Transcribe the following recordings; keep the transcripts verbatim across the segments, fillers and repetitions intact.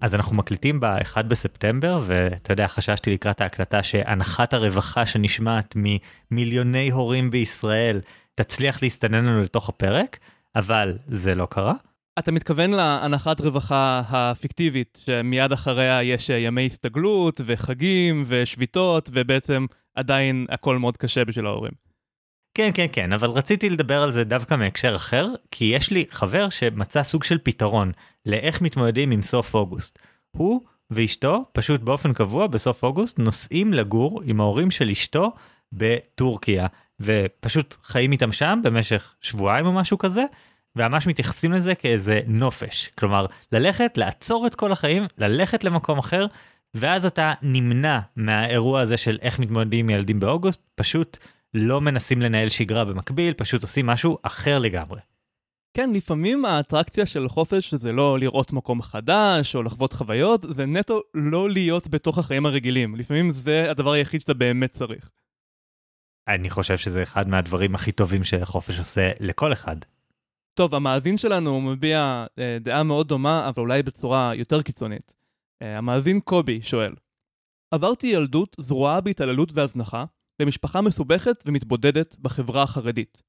אז אנחנו מקליטים ב-אחד בספטמבר, ואתה יודע, חששתי לקראת ההקלטה שהנחת הרווחה שנשמעת ממיליוני הורים בישראל, תצליח להסתנן לנו לתוך הפרק, אבל זה לא קרה. אתה מתכוון להנחת רווחה הפיקטיבית, שמיד אחריה יש ימי הסתגלות וחגים ושביתות, ובעצם עדיין הכל מאוד קשה בשביל ההורים. כן, כן, כן, אבל רציתי לדבר על זה דווקא מהקשר אחר, כי יש לי חבר שמצא סוג של פתרון לאיך מתמודדים עם סוף אוגוסט. הוא ואשתו פשוט באופן קבוע בסוף אוגוסט נוסעים לגור עם ההורים של אשתו בטורקיה, ופשוט חיים איתם שם במשך שבועיים או משהו כזה, וממש מתייחסים לזה כאיזה נופש. כלומר, ללכת, לעצור את כל החיים, ללכת למקום אחר, ואז אתה נמנע מהאירוע הזה של איך מתמודדים עם ילדים באוגוסט, פשוט לא מנסים לנהל שגרה במקביל, פשוט עושים משהו אחר לגמרי. כן, לפעמים האטרקציה של חופש זה לא לראות מקום חדש או לחוות חוויות, זה נטו לא להיות בתוך החיים הרגילים. לפעמים זה הדבר היחיד שאתה באמת צריך. אני חושב שזה אחד מהדברים הכי טובים שחופש עושה לכל אחד. טוב, המאזין שלנו מביע דעה מאוד דומה, אבל אולי בצורה יותר קיצונית. המאזין קובי שואל, עברתי ילדות זרועה בהתעללות והזנחה, במשפחה מסובכת ומתבודדת בחברה החרדית.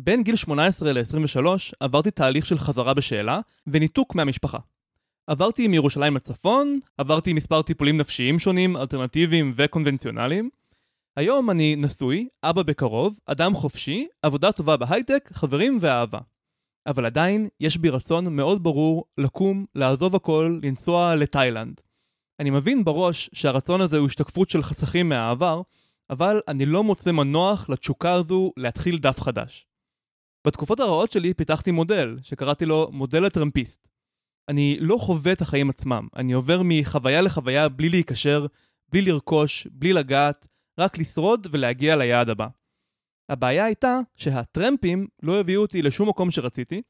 בין גיל שמונה עשרה ל-עשרים ושלוש עברתי תהליך של חזרה בשאלה וניתוק מהמשפחה. עברתי מירושלים לצפון, עברתי מספר טיפולים נפשיים שונים, אלטרנטיביים וקונבנציונליים. היום אני נשוי, אבא בקרוב, אדם חופשי, עבודה טובה בהייטק, חברים ואהבה. אבל עדיין יש בי רצון מאוד ברור לקום, לעזוב הכל, לנסוע לתאילנד. אני מבין בראש שהרצון הזה הוא השתקפות של חסכים מהעבר, אבל אני לא מוצא מנוח לתשוקה הזו להתחיל דף חדש. בתקופות הרעות שלי פיתחתי מודל, שקראתי לו מודל הטרמפיסט. אני לא חווה את החיים עצמם, אני עובר מחוויה לחוויה בלי להיקשר, בלי לרכוש, בלי לגעת, רק לשרוד ולהגיע ליעד הבא. הבעיה הייתה שהטרמפים לא הביאו אותי לשום מקום שרציתי,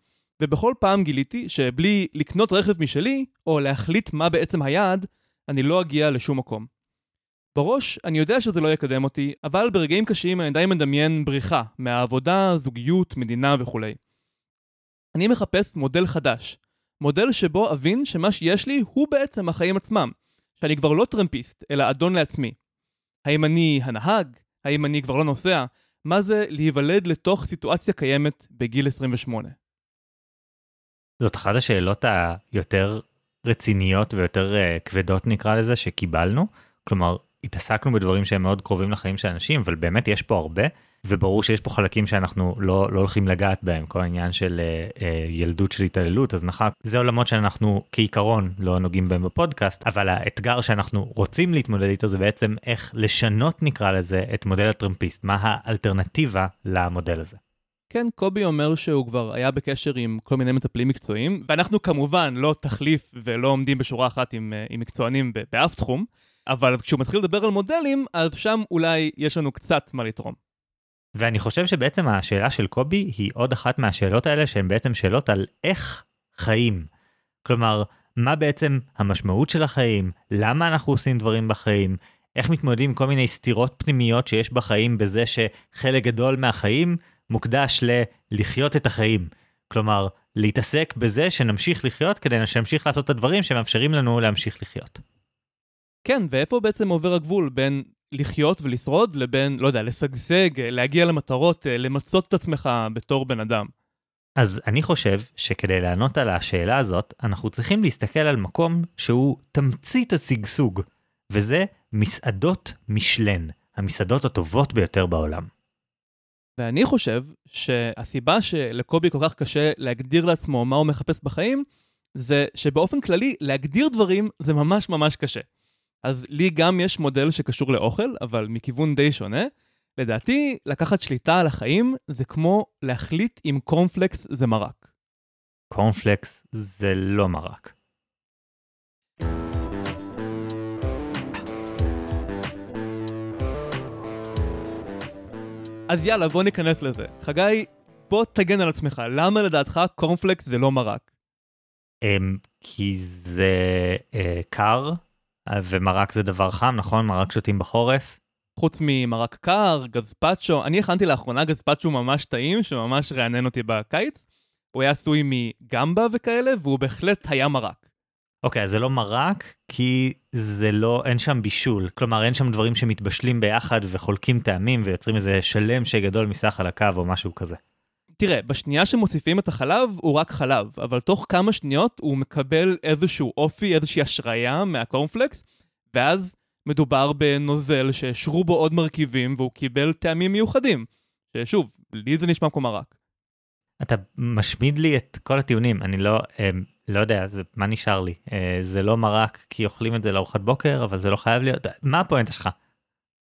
ובכל פעם גיליתי שבלי לקנות רכב משלי, או להחליט מה בעצם היעד, אני לא אגיע לשום מקום. בראש אני יודע שזה לא יקדם אותי, אבל ברגעים קשים אני עדיין מדמיין בריחה מהעבודה, זוגיות, מדינה וכו'. אני מחפש מודל חדש, מודל שבו אבין שמה שיש לי הוא בעצם החיים עצמם, שאני כבר לא טרמפיסט, אלא אדון לעצמי. האם אני הנהג? האם אני כבר לא נוסע? מה זה להיוולד לתוך סיטואציה קיימת בגיל עשרים ושמונה? זאת אחת השאלות היותר רציניות ויותר כבדות נקרא לזה שקיבלנו, כלומר, התעסקנו בדברים שהם מאוד קרובים לחיים של אנשים, אבל באמת יש פה הרבה, וברור שיש פה חלקים שאנחנו לא, לא הולכים לגעת בהם, כל העניין של אה, אה, ילדות של התעללות, אז נחק, זה עולמות שאנחנו כעיקרון לא נוגעים בהם בפודקאסט, אבל האתגר שאנחנו רוצים להתמודד איתו זה בעצם איך לשנות נקרא לזה את מודל הטרמפיסט, מה האלטרנטיבה למודל הזה. כן, קובי אומר שהוא כבר היה בקשר עם כל מיני מטפלים מקצועיים, ואנחנו כמובן לא תחליף ולא עומדים בשורה אחת עם, עם מקצוענים באף תחום, אבל כשהוא מתחיל לדבר על מודלים, אז שם אולי יש לנו קצת מה לתרום. ואני חושב שבעצם השאלה של קובי היא עוד אחת מהשאלות האלה, שהן בעצם שאלות על איך חיים. כלומר, מה בעצם המשמעות של החיים, למה אנחנו עושים דברים בחיים, איך מתמודדים כל מיני סתירות פנימיות שיש בחיים, בזה שחלק גדול מהחיים מוקדש ללחיות את החיים. כלומר, להתעסק בזה שנמשיך לחיות, כדי שנמשיך לעשות את הדברים שמאפשרים לנו להמשיך לחיות. כן, ואיפה בעצם עובר הגבול בין לחיות ולשרוד לבין, לא יודע, לסגסג, להגיע למטרות, למצות את עצמך בתור בן אדם? אז אני חושב שכדי לענות על השאלה הזאת, אנחנו צריכים להסתכל על מקום שהוא תמצית הסגסוג, וזה מסעדות מישלן, המסעדות הטובות ביותר בעולם. ואני חושב שהסיבה שלקובי כל כך קשה להגדיר לעצמו מה הוא מחפש בחיים, זה שבאופן כללי להגדיר דברים זה ממש ממש קשה. אז לי גם יש מודל שקשור לאוכל, אבל מכיוון די שונה. לדעתי, לקחת שליטה על החיים זה כמו להחליט אם קורנפלקס זה מרק. קורנפלקס זה לא מרק. אז יאללה, בוא ניכנס לזה. חגי, בוא תגן על עצמך. למה לדעתך קורנפלקס זה לא מרק? כי זה קר. ומרק זה דבר חם, נכון? מרק שותים בחורף. חוץ ממרק קר, גזפצ'ו, אני הכנתי לאחרונה גזפצ'ו ממש טעים, שממש רענן אותי בקיץ. הוא היה עשוי מגמבה וכאלה, והוא בהחלט היה מרק. אוקיי, אז זה לא מרק, כי זה לא, אין שם בישול. כלומר, אין שם דברים שמתבשלים ביחד וחולקים טעמים ויוצרים איזה שלם שגדול מסך על הקו או משהו כזה. תראה, בשנייה שמוסיפים את החלב, הוא רק חלב, אבל תוך כמה שניות הוא מקבל איזשהו אופי, איזושהי השראיה מהקורנפלקס, ואז מדובר בנוזל ששרו בו עוד מרכיבים, והוא קיבל טעמים מיוחדים. ששוב, לי זה נשמע כמו מרק. אתה משמיד לי את כל הטיעונים, אני לא, אה, לא יודע, זה, מה נשאר לי? אה, זה לא מרק כי אוכלים את זה לארוחת בוקר, אבל זה לא חייב להיות, מה הפואנטה שלך?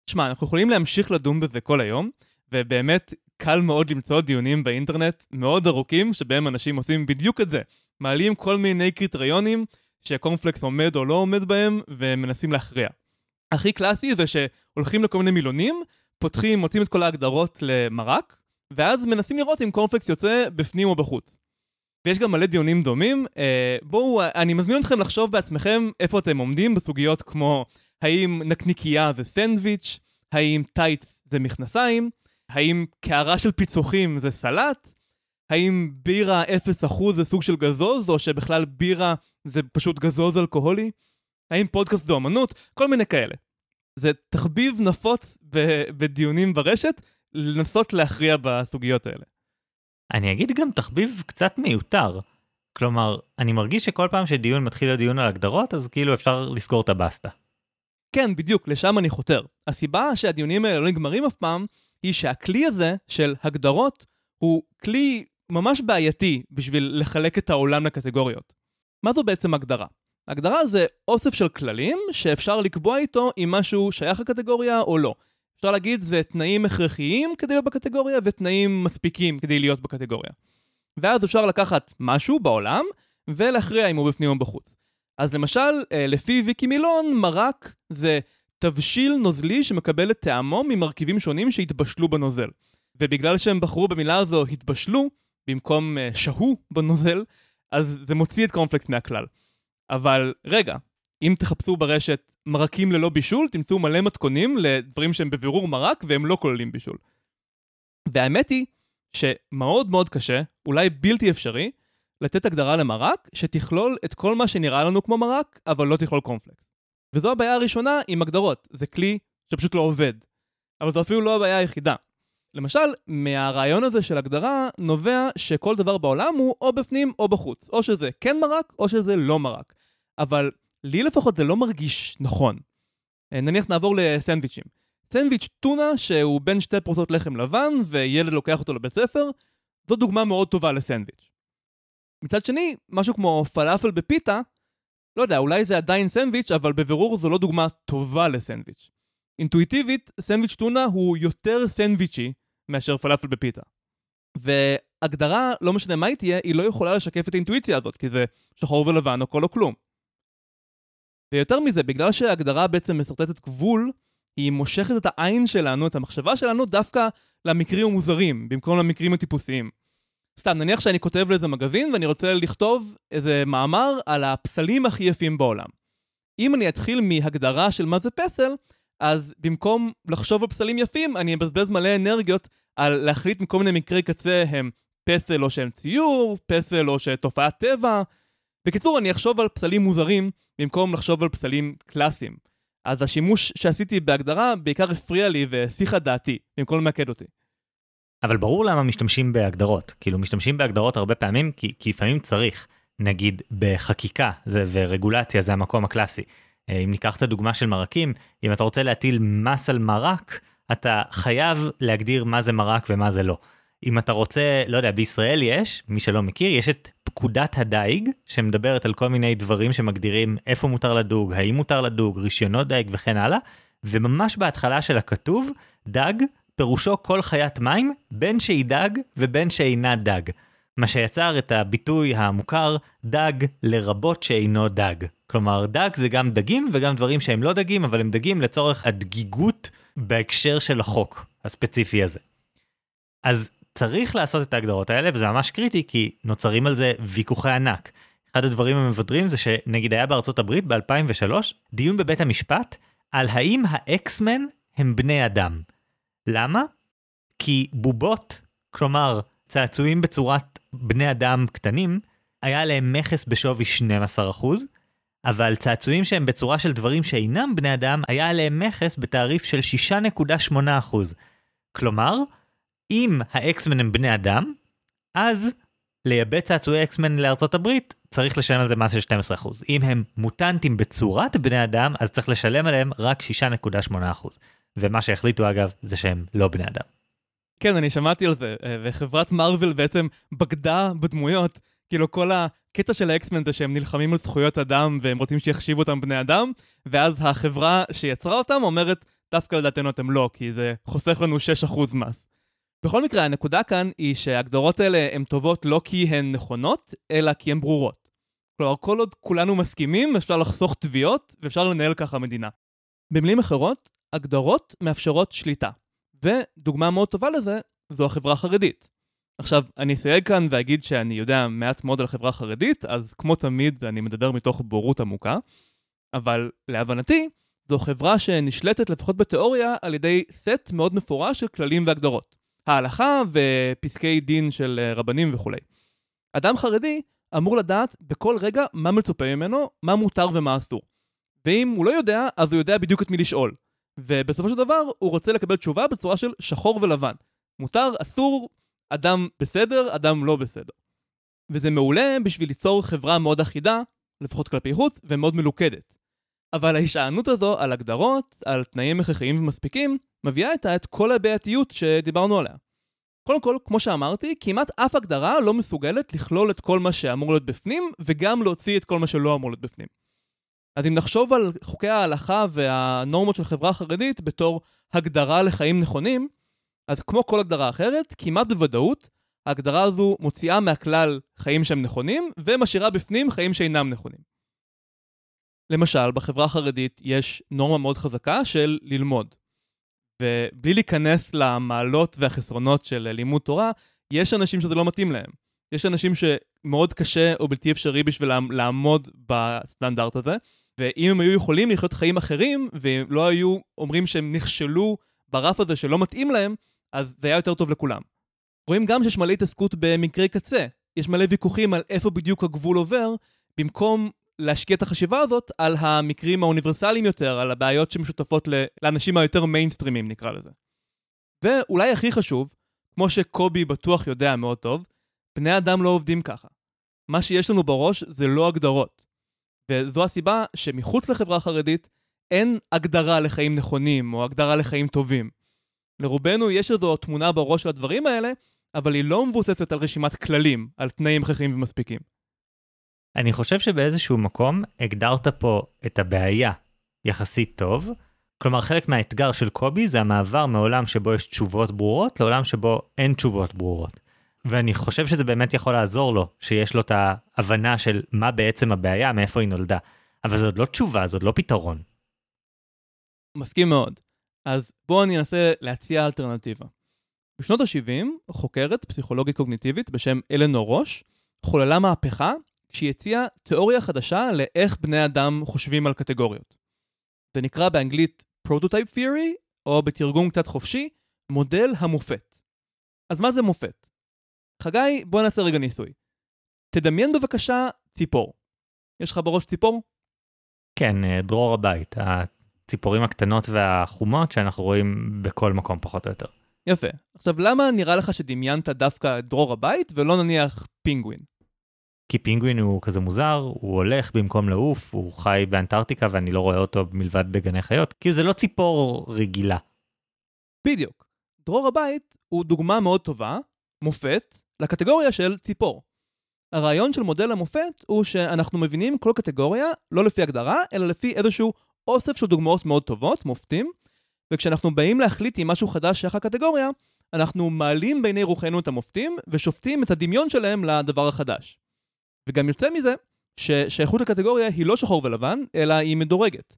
תשמע, אנחנו יכולים להמשיך לדון בזה כל היום, ובאמת קל מאוד למצוא דיונים באינטרנט מאוד ארוכים, שבהם אנשים עושים בדיוק את זה, מעלים כל מיני קריטריונים שהקורנפלקס עומד או לא עומד בהם, ומנסים להכריע. הכי קלאסי זה שהולכים לכל מיני מילונים, פותחים, מוצאים את כל ההגדרות למרק, ואז מנסים לראות אם קורנפלקס יוצא בפנים או בחוץ. ויש גם מלא דיונים דומים. בואו, אני מזמין אתכם לחשוב בעצמכם איפה אתם עומדים בסוגיות כמו האם נקניקייה זה סנדוויץ', האם טייץ זה מכנסיים, האם קערה של פיצוחים זה סלט, האם בירה אפס אחוז זה סוג של גזוז, או שבכלל בירה זה פשוט גזוז אלכוהולי, האם פודקאסט זה אמנות, כל מיני כאלה. זה תחביב נפוץ בדיונים ברשת, לנסות להכריע בסוגיות האלה. אני אגיד גם תחביב קצת מיותר. כלומר, אני מרגיש שכל פעם שדיון מתחיל לדיון על הגדרות, אז כאילו אפשר לסגור את הבסטה. כן, בדיוק, לשם אני חותר. הסיבה שהדיונים האלה לא נגמרים אף פעם, היא שהכלי הזה של הגדרות, הוא כלי ממש בעייתי בשביל לחלק את העולם לקטגוריות. מה זו בעצם הגדרה? הגדרה זה אוסף של כללים שאפשר לקבוע איתו אם משהו שייך לקטגוריה או לא. אפשר להגיד, זה תנאים הכרחיים כדי להיות בקטגוריה, ותנאים מספיקים כדי להיות בקטגוריה. ואז אפשר לקחת משהו בעולם, ולהכריע אם הוא בפנים או בחוץ. אז למשל, לפי ויקי מילון, מרק זה תבשיל נוזלי שמקבל את טעמו ממרכיבים שונים שהתבשלו בנוזל. ובגלל שהם בחרו במילה הזו התבשלו, במקום שהו בנוזל, אז זה מוציא את קורנפלקס מהכלל. אבל רגע, אם תחפשו ברשת, מרקים ללא בישול, תמצאו מלא מתכונים לדברים שהם בבירור מרק, והם לא כוללים בישול. והאמת היא שמאוד מאוד קשה, אולי בלתי אפשרי, לתת הגדרה למרק שתכלול את כל מה שנראה לנו כמו מרק, אבל לא תכלול קורנפלקס. וזו הבעיה הראשונה עם הגדרות. זה כלי שפשוט לא עובד. אבל זו אפילו לא הבעיה היחידה. למשל, מהרעיון הזה של הגדרה נובע שכל דבר בעולם הוא או בפנים או בחוץ. או שזה כן מרק, או שזה לא מרק. אבל לי לפחות זה לא מרגיש נכון. נניח נעבור לסנדוויץ'ים. סנדוויץ' טונה שהוא בין שתי פרוסות לחם לבן, וילד לוקח אותו לבית ספר, זו דוגמה מאוד טובה לסנדוויץ'. מצד שני, משהו כמו פלאפל בפיטה, לא יודע, אולי זה עדיין סנדוויץ', אבל בבירור זו לא דוגמה טובה לסנדוויץ'. אינטואיטיבית, סנדוויץ' טונה הוא יותר סנדוויץ'י מאשר פלאפל בפיטה. והגדרה, לא משנה מה היא תהיה, היא לא יכולה לשקף את האינטואיציה הזאת, כי זה שחור ולבן או כל או כלום. ויותר מזה, בגלל שההגדרה בעצם מסרטטת גבול, היא מושכת את העין שלנו, את המחשבה שלנו, דווקא למקרים המוזרים, במקום למקרים הטיפוסיים. סתם, נניח שאני כותב לאיזה מגזין, ואני רוצה לכתוב איזה מאמר על הפסלים הכי יפים בעולם. אם אני אתחיל מהגדרה של מה זה פסל, אז במקום לחשוב על פסלים יפים, אני אבזבז מלא אנרגיות על להחליט מכל מיני מקרי קצה, הם פסל או שהם ציור, פסל או שתופעת טבע. בקיצור, אני אחשוב על פסלים מוזרים, במקום לחשוב על פסלים קלאסיים. אז השימוש שעשיתי בהגדרה בעיקר הפריע לי ושיחה דעתי, במקום למקד אותי. אבל ברור למה משתמשים בהגדרות. כאילו, משתמשים בהגדרות הרבה פעמים, כי, כי לפעמים צריך, נגיד, בחקיקה זה, ורגולציה, זה המקום הקלאסי. אם ניקח את הדוגמה של מרקים, אם אתה רוצה להטיל מס על מרק, אתה חייב להגדיר מה זה מרק ומה זה לא. אם אתה רוצה, לא יודע, בישראל יש, מי שלא מכיר, יש את פקודת הדייג, שמדברת על כל מיני דברים שמגדירים איפה מותר לדוג, האם מותר לדוג, רישיונות דייג וכן הלאה, וממש בהתחלה של הכתוב, דג פירושו כל חיית מים, בין שהיא דג ובין שאינה דג. מה שיצר את הביטוי המוכר, דג לרבות שאינו דג. כלומר, דג זה גם דגים וגם דברים שהם לא דגים, אבל הם דגים לצורך הדגיגות בהקשר של החוק הספציפי הזה. אז צריך לעשות את ההגדרות האלה, וזה ממש קריטי, כי נוצרים על זה ויכוחי ענק. אחד הדברים המבדרים זה שנגיד היה בארצות הברית ב-אלפיים ושלוש, דיון בבית המשפט על האם האקסמן הם בני אדם. למה? כי בובות, כלומר צעצועים בצורת בני אדם קטנים, היה להם מכס בשווי שנים עשר אחוז, אבל צעצועים שהם בצורה של דברים שאינם בני אדם, היה עליהם מכס בתעריף של שישה נקודה שמונה אחוז. כלומר, אם האקסמן הם בני אדם, אז לייבא צעצועי אקסמן לארצות הברית, צריך לשלם על זה מס של שנים עשר אחוז. אם הם מוטנטים בצורת בני אדם, אז צריך לשלם עליהם רק שישה נקודה שמונה אחוז. ומה שהחליטו אגב, זה שהם לא בני אדם. כן, אני שמעתי על זה, וחברת מרוול בעצם בגדה בדמויות, כאילו כל הקטע של האקסמן זה שהם נלחמים על זכויות אדם, והם רוצים שיחשיבו אותם בני אדם, ואז החברה שיצרה אותם אומרת, דווקא לדעתנו אתם לא, כי זה חוסך לנו שישה אחוז מס. בכל מקרה, הנקודה כאן היא שהגדרות האלה הן טובות לא כי הן נכונות, אלא כי הן ברורות. כלומר, כל עוד כולנו מסכימים, אפשר לחסוך תביעות, ואפשר לנהל ככה מדינה. במילים אחרות, הגדרות מאפשרות שליטה. ודוגמה מאוד טובה לזה, זו החברה החרדית. עכשיו, אני אסייג כאן ואגיד שאני יודע מעט מאוד על החברה החרדית, אז כמו תמיד אני מדבר מתוך בורות עמוקה, אבל להבנתי, זו חברה שנשלטת לפחות בתיאוריה על ידי סט מאוד מפורש של כללים והגדרות. ההלכה ופסקי דין של רבנים וכו'. אדם חרדי אמור לדעת בכל רגע מה מצופה ממנו, מה מותר ומה אסור. ואם הוא לא יודע, אז הוא יודע בדיוק את מי לשאול. ובסופו של דבר הוא רוצה לקבל תשובה בצורה של שחור ולבן. מותר, אסור, אדם בסדר, אדם לא בסדר. וזה מעולה בשביל ליצור חברה מאוד אחידה, לפחות כלפי חוץ, ומאוד מלוכדת. אבל ההישענות הזו על הגדרות, על תנאים הכרחיים ומספיקים, מביאה איתה את כל הבעייתיות שדיברנו עליה. קודם כל, כמו שאמרתי, כמעט אף הגדרה לא מסוגלת לכלול את כל מה שאמור להיות בפנים, וגם להוציא את כל מה שלא אמור להיות בפנים. אז אם נחשוב על חוקי ההלכה והנורמות של חברה חרדית בתור הגדרה לחיים נכונים, אז כמו כל הגדרה אחרת, כמעט בוודאות, ההגדרה הזו מוציאה מהכלל חיים שהם נכונים, ומשאירה בפנים חיים שאינם נכונים. למשל, בחברה החרדית יש נורמה מאוד חזקה של ללמוד. ובלי להיכנס למעלות והחסרונות של לימוד תורה, יש אנשים שזה לא מתאים להם. יש אנשים שמאוד קשה או בלתי אפשרי בשבילם לעמוד בסטנדרט הזה, ואם הם היו יכולים לחיות חיים אחרים, והם לא היו אומרים שהם נכשלו ברף הזה שלא מתאים להם, אז זה היה יותר טוב לכולם. רואים גם שיש מלא התעסקות במקרי קצה. יש מלא ויכוחים על איפה בדיוק הגבול עובר, במקום להשקיע את החשיבה הזאת על המקרים האוניברסליים יותר, על הבעיות שמשותפות לאנשים היותר מיינסטרימים, נקרא לזה. ואולי הכי חשוב, כמו שקובי בטוח יודע מאוד טוב, בני אדם לא עובדים ככה. מה שיש לנו בראש זה לא הגדרות. וזו הסיבה שמחוץ לחברה החרדית אין הגדרה לחיים נכונים או הגדרה לחיים טובים. לרובנו יש איזו תמונה בראש של הדברים האלה, אבל היא לא מבוססת על רשימת כללים, על תנאים הכרחיים ומספיקים. אני חושב שבאיזשהו מקום הגדרת פה את הבעיה יחסית טוב. כלומר, חלק מהאתגר של קובי זה המעבר מעולם שבו יש תשובות ברורות לעולם שבו אין תשובות ברורות. ואני חושב שזה באמת יכול לעזור לו, שיש לו את ההבנה של מה בעצם הבעיה, מאיפה היא נולדה. אבל זאת לא תשובה, זאת לא פתרון. מסכים מאוד. אז בואו אני אנסה להציע אלטרנטיבה. בשנות ה-שבעים, חוקרת פסיכולוגית קוגניטיבית בשם אלנור רוש, חוללה מהפכה, כשהיא הציעה תיאוריה חדשה לאיך בני אדם חושבים על קטגוריות. זה נקרא באנגלית Prototype Theory, או בתרגום קצת חופשי, מודל המופת. אז מה זה מופת? חגי, בוא נעשה רגע ניסוי. תדמיין בבקשה ציפור. יש לך בראש ציפור? כן, דרור הבית. הציפורים הקטנות והחומות שאנחנו רואים בכל מקום פחות או יותר. יפה. עכשיו, למה נראה לך שדמיינת דווקא דרור הבית ולא נניח פינגווין? כי פינגווין הוא כזה מוזר, הוא הולך במקום לעוף, הוא חי באנטארקטיקה ואני לא רואה אותו מלבד בגני חיות, כי זה לא ציפור רגילה. בדיוק. דרור הבית הוא דוגמה מאוד טובה, מופת, לקטגוריה של ציפור. הרעיון של מודל המופת הוא שאנחנו מבינים כל קטגוריה, לא לפי הגדרה, אלא לפי איזשהו אוסף של דוגמאות מאוד טובות, מופתים, וכשאנחנו באים להחליט עם משהו חדש שייך הקטגוריה, אנחנו מעלים בעיני רוחנו את המופתים, ושופטים את הדמיון שלהם לדבר החדש. וגם יוצא מזה ששייכות הקטגוריה היא לא שחור ולבן, אלא היא מדורגת.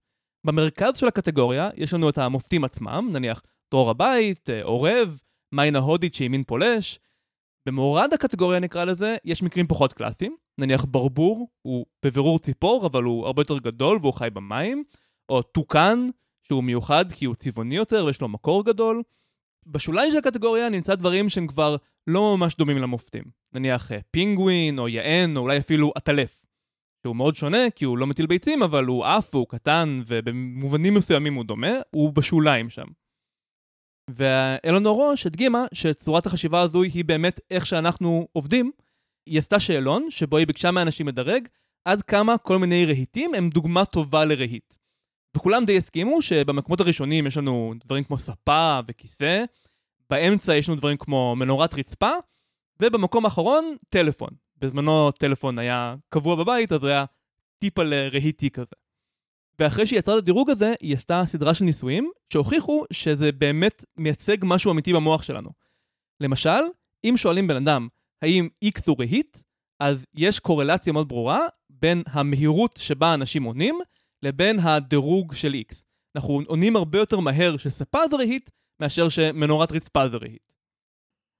במרכז של הקטגוריה יש לנו את המופתים עצמם, נניח דרור הבית, עורב, מין ההודית שהיא מין פולש. במורד הקטגוריה נקרא לזה, יש מקרים פחות קלאסיים, נניח ברבור, הוא בבירור ציפור, אבל הוא הרבה יותר גדול והוא חי במים, או תוקן, שהוא מיוחד כי הוא צבעוני יותר ויש לו מקור גדול. בשוליים של הקטגוריה נמצא דברים שהם כבר לא ממש דומים למופתים. נניח פינגווין או יען או אולי אפילו עטלף. שהוא מאוד שונה, כי הוא לא מטיל ביצים, אבל הוא עף, הוא קטן, ובמובנים מסוימים הוא דומה, הוא בשוליים שם. ואלנור רוש הדגימה שצורת החשיבה הזו היא באמת איך שאנחנו עובדים. היא עשתה שאלון שבו היא ביקשה מאנשים לדרג עד כמה כל מיני רהיטים הם דוגמה טובה לרהיט. וכולם די הסכימו שבמקומות הראשונים יש לנו דברים כמו ספה וכיסא, באמצע יש לנו דברים כמו מנורת רצפה, ובמקום האחרון טלפון. בזמנו טלפון היה קבוע בבית, אז היה טיפה לרהיטי כזה. ואחרי שהיא יצרה את הדירוג הזה, היא עשתה סדרה של ניסויים שהוכיחו שזה באמת מייצג משהו אמיתי במוח שלנו. למשל, אם שואלים בן אדם, האם X הוא רהיט, אז יש קורלציה מאוד ברורה בין המהירות שבה אנשים עונים, לבין הדירוג של X. אנחנו עונים הרבה יותר מהר שספה זה רהיט, מאשר שמנורת רצפה זה רהיט.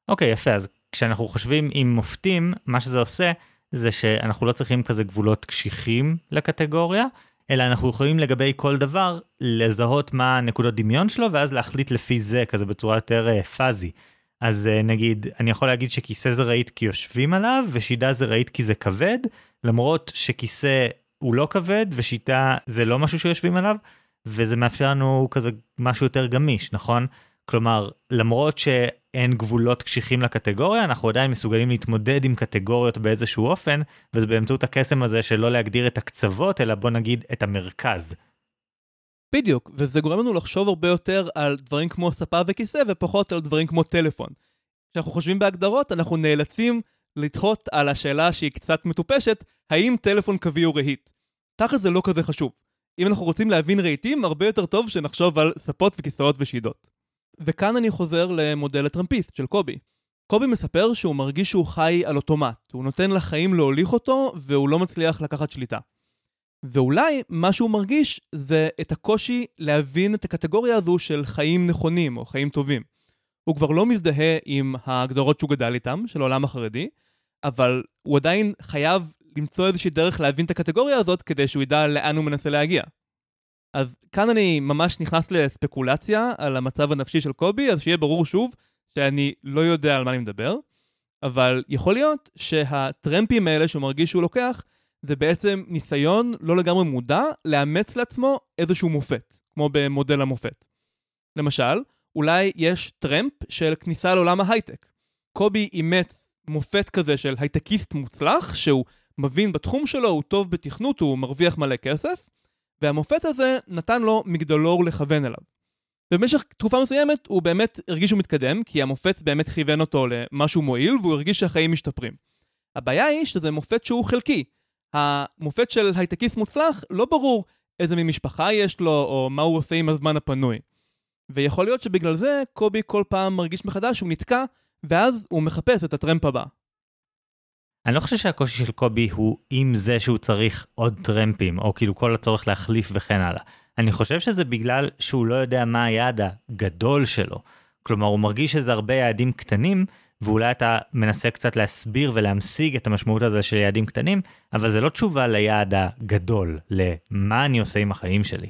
אוקיי, יפה. אז כשאנחנו חושבים עם מופתים, מה שזה עושה, זה שאנחנו לא צריכים כזה גבולות קשיחים לקטגוריה, אלא אנחנו יכולים לגבי כל דבר לזהות מה נקודות דמיון שלו, ואז להחליט לפי זה, כזה בצורה יותר פאזי. אז נגיד, אני יכול להגיד שכיסא זה רהיט כי יושבים עליו, ושידה זה רהיט כי זה כבד, למרות שכיסא הוא לא כבד, ושידה זה לא משהו שיושבים עליו, וזה מאפשר לנו כזה משהו יותר גמיש, נכון? כלומר, למרות שאין גבולות קשיחים לקטגוריה, אנחנו עדיין מסוגלים להתמודד עם קטגוריות באיזשהו אופן, וזה באמצעות הקסם הזה שלא להגדיר את הקצוות, אלא בוא נגיד את המרכז. בדיוק, וזה גורם לנו לחשוב הרבה יותר על דברים כמו ספה וכיסא, ופחות על דברים כמו טלפון. כשאנחנו חושבים בהגדרות, אנחנו נאלצים לתהות על השאלה שהיא קצת מטופשת, האם טלפון קווי הוא רהיט? תכל'ס זה לא כזה חשוב. אם אנחנו רוצים להבין רהיטים, הרבה יותר טוב שנחשוב על ספות וכיסאות ושידות. וכאן אני חוזר למודל הטרמפיסט של קובי. קובי מספר שהוא מרגיש שהוא חי על אוטומט, הוא נותן לחיים להוליך אותו, והוא לא מצליח לקחת שליטה. ואולי מה שהוא מרגיש זה את הקושי להבין את הקטגוריה הזו של חיים נכונים או חיים טובים. הוא כבר לא מזדהה עם ההגדרות שהוא גדל איתם, של העולם החרדי, אבל הוא עדיין חייב למצוא איזושהי דרך להבין את הקטגוריה הזאת כדי שהוא ידע לאן הוא מנסה להגיע. אז כאן אני ממש נכנס לספקולציה על המצב הנפשי של קובי, אז שיהיה ברור שוב שאני לא יודע על מה אני מדבר, אבל יכול להיות שהטרמפים האלה שהוא מרגיש שהוא לוקח, זה בעצם ניסיון לא לגמרי מודע לאמץ לעצמו איזשהו מופת, כמו במודל המופת. למשל, אולי יש טרמפ של כניסה לעולם ההייטק. קובי אימץ מופת כזה של הייטקיסט מוצלח, שהוא מבין בתחום שלו, הוא טוב בתכנות, הוא מרוויח מלא כסף, והמופת הזה נתן לו מגדלור לכוון אליו. במשך תקופה מסוימת הוא באמת הרגיש שהוא מתקדם, כי המופת באמת כיוון אותו למשהו מועיל, והוא הרגיש שהחיים משתפרים. הבעיה היא שזה מופת שהוא חלקי. המופת של הייטקיסט מוצלח לא ברור איזה ממשפחה יש לו, או מה הוא עושה עם הזמן הפנוי. ויכול להיות שבגלל זה קובי כל פעם מרגיש מחדש, הוא נתקע, ואז הוא מחפש את הטרמפ הבא. אני לא חושב שהקושי של קובי הוא עם זה שהוא צריך עוד טרמפים, או כאילו כל הצורך להחליף וכן הלאה. אני חושב שזה בגלל שהוא לא יודע מה היעד הגדול שלו. כלומר, הוא מרגיש שזה הרבה יעדים קטנים, ואולי אתה מנסה קצת להסביר ולהמשיג את המשמעות הזה של יעדים קטנים, אבל זה לא תשובה ליעד הגדול, למה אני עושה עם החיים שלי.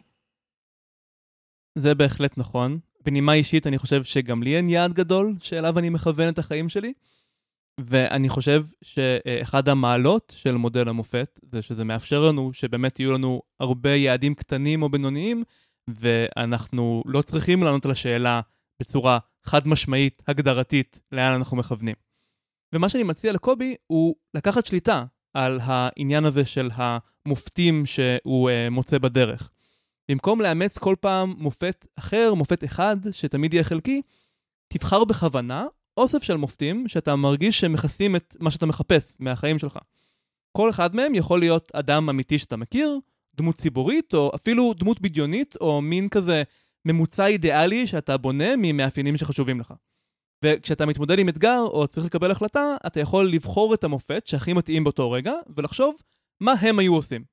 זה בהחלט נכון. בנימה אישית אני חושב שגם לי אין יעד גדול, שאליו אני מכוון את החיים שלי, ואני חושב שאחד המעלות של מודל המופת, זה שזה מאפשר לנו שבאמת יהיו לנו הרבה יעדים קטנים או בינוניים, ואנחנו לא צריכים לענות לשאלה בצורה חד משמעית, הגדרתית, לאן אנחנו מכוונים. ומה שאני מציע לקובי הוא לקחת שליטה על העניין הזה של המופתים שהוא מוצא בדרך. במקום לאמץ כל פעם מופת אחר, מופת אחד, שתמיד יהיה חלקי, תבחר בכוונה אוסף של מופתים שאתה מרגיש שמכסים את מה שאתה מחפש מהחיים שלך. כל אחד מהם יכול להיות אדם אמיתי שאתה מכיר, דמות ציבורית, או אפילו דמות בדיונית, או מין כזה ממוצע אידיאלי שאתה בונה ממאפיינים שחשובים לך. וכשאתה מתמודד עם אתגר או צריך לקבל החלטה, אתה יכול לבחור את המופת שהכי מתאים באותו רגע, ולחשוב מה הם היו עושים.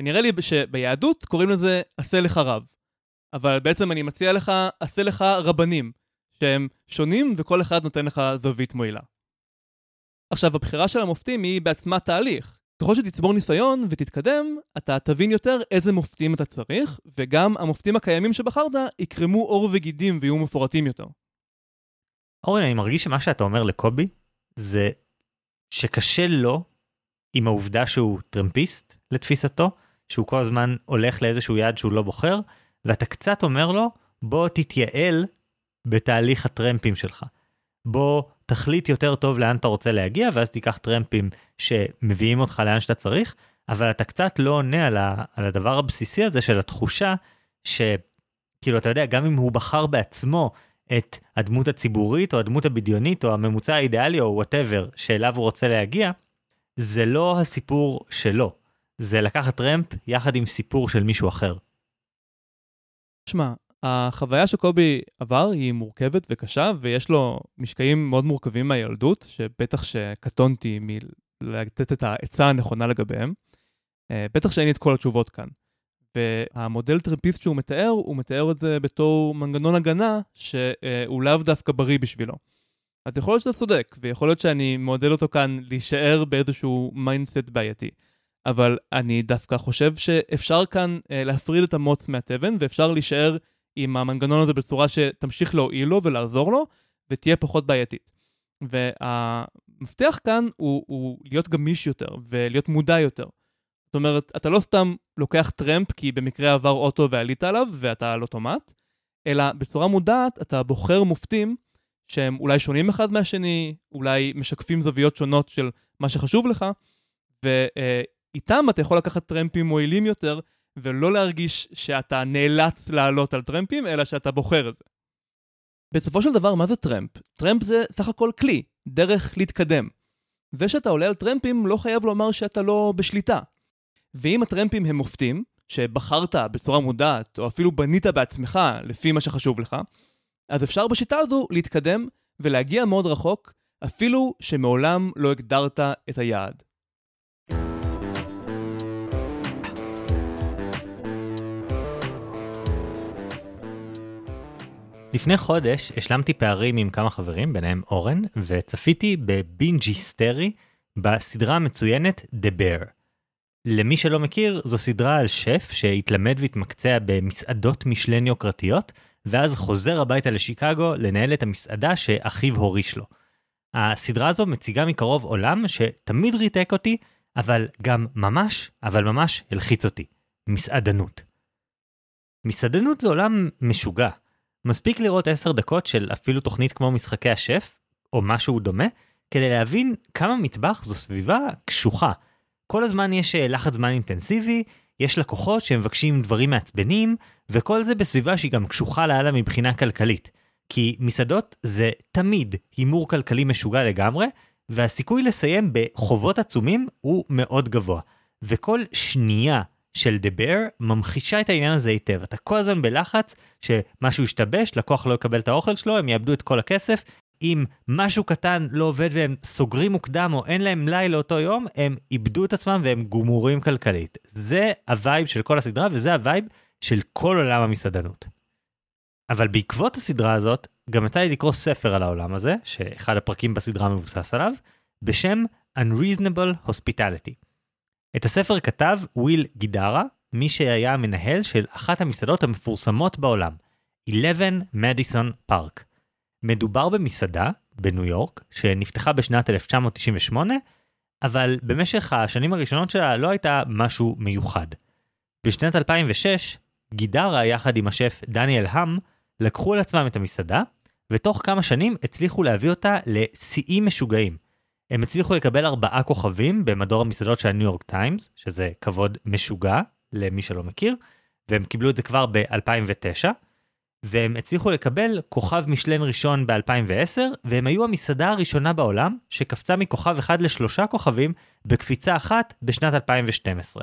ונראה לי שביהדות קוראים לזה עשה לך רב. אבל בעצם אני מציע לך, עשה לך רבנים, שהם שונים וכל אחד נותן לך זווית מועילה. עכשיו, הבחירה של המופתים היא בעצמה תהליך. ככל שתצבור ניסיון ותתקדם, אתה תבין יותר איזה מופתים אתה צריך, וגם המופתים הקיימים שבחרת יקרמו אור וגידים ויהיו מפורטים יותר. אורן, אני מרגיש שמה שאתה אומר לקובי, זה שקשה לו עם העובדה שהוא טרמפיסט לתפיסתו, שהוא כל הזמן הולך לאיזשהו יעד שהוא לא בוחר, ואתה קצת אומר לו, בוא תתייעל בתהליך הטרמפים שלך. בוא תחליט יותר טוב לאן אתה רוצה להגיע, ואז תיקח טרמפים שמביאים אותך לאן שאתה צריך, אבל אתה קצת לא עונה על, ה, על הדבר הבסיסי הזה של התחושה, שכאילו אתה יודע, גם אם הוא בחר בעצמו את הדמות הציבורית, או הדמות הבדיונית, או הממוצע האידיאלי, או whatever, שאליו הוא רוצה להגיע, זה לא הסיפור שלו. זה לקחת טרמפ יחד עם סיפור של מישהו אחר. שמע, החוויה שקובי עבר היא מורכבת וקשה, ויש לו משקעים מאוד מורכבים מהילדות, שבטח שקטונתי מלתת את העצה הנכונה לגביהם. בטח שאין לי את כל התשובות כאן. והמודל טרמפיסט שהוא מתאר, הוא מתאר את זה בתור מנגנון הגנה, שהוא לאו דווקא בריא בשבילו. אז יכול להיות שאתה צודק, ויכול להיות שאני מודל אותו כאן להישאר באיזשהו מיינדסט בעייתי. אבל אני דווקא חושב שאפשר כאן להפריד את המוץ מהתבן, ואפשר להישאר עם המנגנון הזה בצורה שתמשיך להועיל לו ולעזור לו, ותהיה פחות בעייתית. והמפתח כאן הוא, הוא להיות גמיש יותר, ולהיות מודע יותר. זאת אומרת, אתה לא סתם לוקח טרמפ, כי במקרה עבר אוטו ועלית עליו, ואתה על אוטומט, אלא בצורה מודעת אתה בוחר מופתים, שהם אולי שונים אחד מהשני, אולי משקפים זוויות שונות של מה שחשוב לך, ואיתם אתה יכול לקחת טרמפים מועילים יותר, ולא להרגיש שאתה נאלץ לעלות על טרמפים, אלא שאתה בוחר את זה. בסופו של דבר, מה זה טרמפ? טרמפ זה סך הכל כלי, דרך להתקדם. זה שאתה עולה על טרמפים לא חייב לומר שאתה לא בשליטה. ואם הטרמפים הם מופתים, שבחרת בצורה מודעת, או אפילו בנית בעצמך לפי מה שחשוב לך, אז אפשר בשיטה הזו להתקדם ולהגיע מאוד רחוק, אפילו שמעולם לא הגדרת את היעד. לפני חודש השלמתי פערים עם כמה חברים, ביניהם אורן, וצפיתי בבינג' היסטרי בסדרה המצוינת The Bear. למי שלא מכיר, זו סדרה על שף שהתלמד והתמקצע במסעדות מישלן יוקרתיות, ואז חוזר הביתה לשיקגו לנהל את המסעדה שאחיו הוריש לו. הסדרה הזו מציגה מקרוב עולם שתמיד ריתק אותי, אבל גם ממש, אבל ממש הלחיץ אותי. מסעדנות. מסעדנות זה עולם משוגע. מספיק לראות עשר דקות של אפילו תוכנית כמו משחקי השף, או משהו דומה, כדי להבין כמה מטבח זו סביבה קשוחה. כל הזמן יש לחץ זמן אינטנסיבי, יש לקוחות שמבקשים דברים מעצבנים, וכל זה בסביבה שהיא גם קשוחה לעלה מבחינה כלכלית. כי מסעדות זה תמיד הימור כלכלי משוגע לגמרי, והסיכוי לסיים בחובות עצומים הוא מאוד גבוה. וכל שנייה של The Bear ממחישה את העניין הזה היטב. אתה כל הזמן בלחץ שמשהו ישתבש, לקוח לא יקבל את האוכל שלו, הם יאבדו את כל הכסף, אם משהו קטן לא עובד והם סוגרים מוקדם או אין להם לילה לאותו יום, הם איבדו את עצמם והם גומורים כלכלית. זה הווייב של כל הסדרה, וזה הווייב של כל עולם המסעדנות. אבל בעקבות הסדרה הזאת, גם יצא לי לקרוא ספר על העולם הזה, שאחד הפרקים בסדרה מבוסס עליו, בשם Unreasonable Hospitality. את הספר כתב וויל גידרה, מי שהיה המנהל של אחת המסעדות המפורסמות בעולם, אחת עשרה מדיסון פארק. מדובר במסעדה בניו יורק, שנפתחה בשנת אלף תשע מאות תשעים ושמונה, אבל במשך השנים הראשונות שלה לא הייתה משהו מיוחד. בשנת אלפיים ושש, גידרה יחד עם השף דניאל האם, לקחו על עצמם את המסעדה, ותוך כמה שנים הצליחו להביא אותה לשיאים משוגעים. הם הצליחו לקבל ארבעה כוכבים במדור המסעדות של הניו יורק טיימס, שזה כבוד משוגע למי שלא מכיר, והם קיבלו את זה כבר ב-אלפיים ותשע, והם הצליחו לקבל כוכב משלן ראשון ב-אלפיים ועשר, והם היו המסעדה הראשונה בעולם שקפצה מכוכב אחד לשלושה כוכבים בקפיצה אחת בשנת אלפיים ושתים עשרה.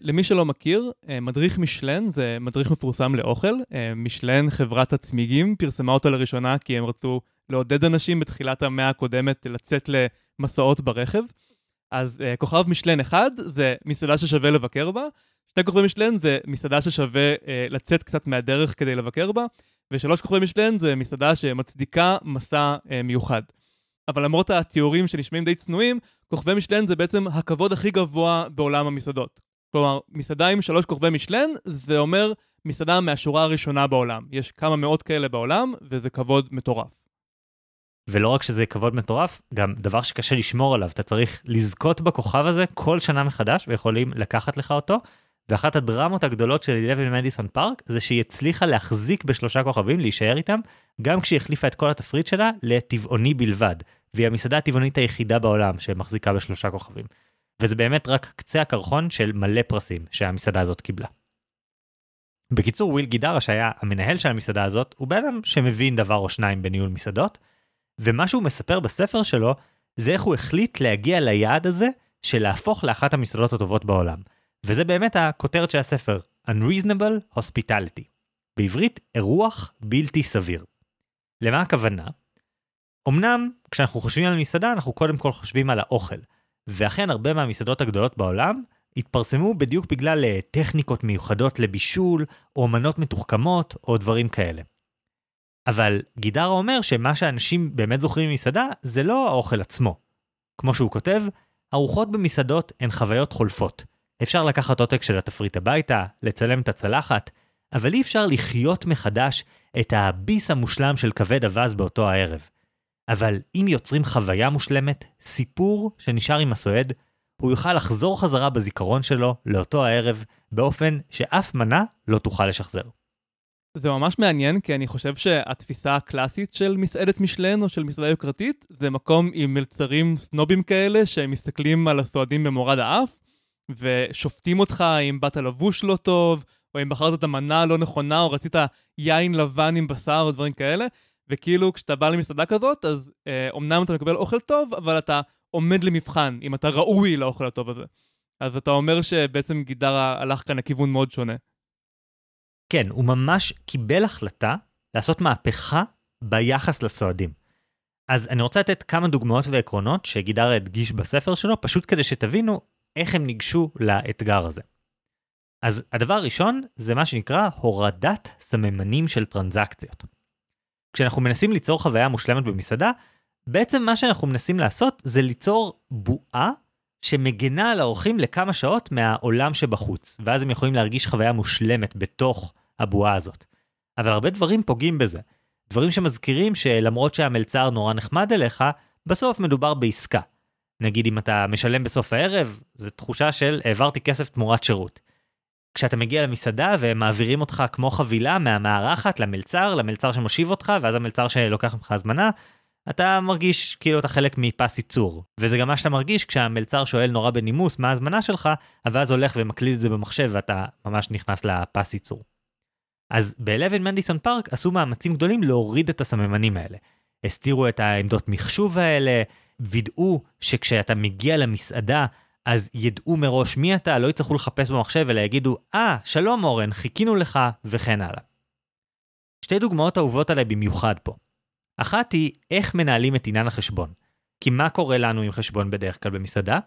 למי שלא מכיר, מדריך משלן זה מדריך מפורסם לאוכל. משלן, חברת הצמיגים, פרסמה אותו לראשונה כי הם רצו לעודד אנשים בתחילת המאה הקודמת לצאת למסעות ברכב. אז כוכב משלן אחד זה מסעדה ששווה לבקר בה, שתי כוכבי משלן זה מסעדה ששווה אה, לצאת קצת מהדרך כדי לבקר בה, ושלוש כוכבי משלן זה מסעדה שמצדיקה מסע אה, מיוחד. אבל למרות התיאורים שנשמעים די צנועים, כוכבי משלן זה בעצם הכבוד הכי גבוה בעולם המסעדות. כלומר, מסעדה עם שלוש כוכבי משלן זה אומר מסעדה מהשורה הראשונה בעולם. יש כמה מאות כאלה בעולם, וזה כבוד מטורף. ולא רק שזה כבוד מטורף, גם דבר שקשה לשמור עליו, אתה צריך לזכות בכוכב הזה כל שנה מחדש, ויכולים לקחת לך אותו, ואחת הדרמות הגדולות של אלפטין מדיסון פארק, זה שהיא הצליחה להחזיק בשלושה כוכבים, להישאר איתם, גם כשהיא החליפה את כל התפריט שלה לטבעוני בלבד, והיא המסעדה הטבעונית היחידה בעולם, שמחזיקה בשלושה כוכבים. וזה באמת רק קצה הקרחון של מלא פרסים שהמסעדה הזאת קיבלה. בקיצור, וויל גידרה, שהיה המנהל של המסעדה הזאת, הוא בעצם שמבין דבר או שניים בניהול מסעדות, ומה שהוא מספר בספר שלו, זה איך הוא החליט להגיע ליעד הזה, של להפוך לאחת המסעדות הטובות בעולם. וזה באמת הכותרת של הספר, Unreasonable Hospitality. בעברית, אירוח בלתי סביר. למה הכוונה? אמנם, כשאנחנו חושבים על מסעדה, אנחנו קודם כל חושבים על האוכל. ואכן, הרבה מהמסעדות הגדולות בעולם, התפרסמו בדיוק בגלל טכניקות מיוחדות לבישול, או מנות מתוחכמות, או דברים כאלה. אבל גידרה אומר שמה שאנשים באמת זוכרים במסעדה, זה לא האוכל עצמו. כמו שהוא כותב, ארוחות במסעדות הן חוויות חולפות. אפשר לקחת עותק של התפריט הביתה, לצלם את הצלחת, אבל אי אפשר לחיות מחדש את הביס המושלם של כבד אבז באותו הערב. אבל אם יוצרים חוויה מושלמת, סיפור שנשאר עם הסועד, הוא יוכל לחזור חזרה בזיכרון שלו לאותו הערב, באופן שאף מנה לא תוכל לשחזר. זה ממש מעניין, כי אני חושב שהתפיסה הקלאסית של מסעדת משלן או של מסעדה יוקרתית, זה מקום עם מלצרים סנובים כאלה, שמסתכלים על הסועדים במורד האף, ושופטים אותך אם באת לבוש לא טוב, או אם בחרת את המנה לא נכונה, או רצית יין לבן עם בשר או דברים כאלה, וכאילו כשאתה בא למסעדה כזאת, אז אה, אומנם אתה מקבל אוכל טוב, אבל אתה עומד למבחן, אם אתה ראוי לאוכל הטוב הזה. אז אתה אומר שבעצם גידרה הלך כאן לכיוון מאוד שונה. כן, הוא ממש קיבל החלטה לעשות מהפכה ביחס לסועדים. אז אני רוצה לתת כמה דוגמאות ועקרונות שגידרה הדגיש בספר שלו, פשוט כדי שתבינו איך הם ניגשו לאתגר הזה. אז הדבר הראשון זה מה שנקרא הורדת סממנים של טרנזקציות. כשאנחנו מנסים ליצור חוויה מושלמת במסעדה, בעצם מה שאנחנו מנסים לעשות זה ליצור בועה שמגנה על האורחים לכמה שעות מהעולם שבחוץ, ואז הם יכולים להרגיש חוויה מושלמת בתוך הבועה הזאת. אבל הרבה דברים פוגעים בזה. דברים שמזכירים שלמרות שהמלצר נורא נחמד אליך, בסוף מדובר בעסקה. נגיד אם אתה משלם בסוף הערב, זו תחושה של העברתי כסף תמורת שירות. כשאתה מגיע למסעדה ומעבירים אותך כמו חבילה מהמערכת למלצר, למלצר שמושיב אותך, ואז המלצר שלוקח ממך הזמנה, אתה מרגיש כאילו אתה חלק מפס ייצור. וזה גם מה שאתה מרגיש כשהמלצר שואל נורא בנימוס מה הזמנה שלך, אבל אז הולך ומקליד את זה במחשב ואתה ממש נכנס לפס ייצור. אז ב-אחת עשרה מדיסון פארק עשו מאמצים גדולים להוריד את הסממנים האלה. הסתירו את העמדות מחשוב האלה, וידעו שכשאתה מגיע למסעדה, אז ידעו מראש מי אתה, לא יצטרכו לחפש במחשב, אלא יגידו, אה, ah, שלום אורן, חיכינו לך, וכן הלאה. שתי דוגמאות אהובות עליי במיוחד פה. אחת היא, איך מנהלים את עניין החשבון. כי מה קורה לנו עם חשבון בדרך כלל במסעדה?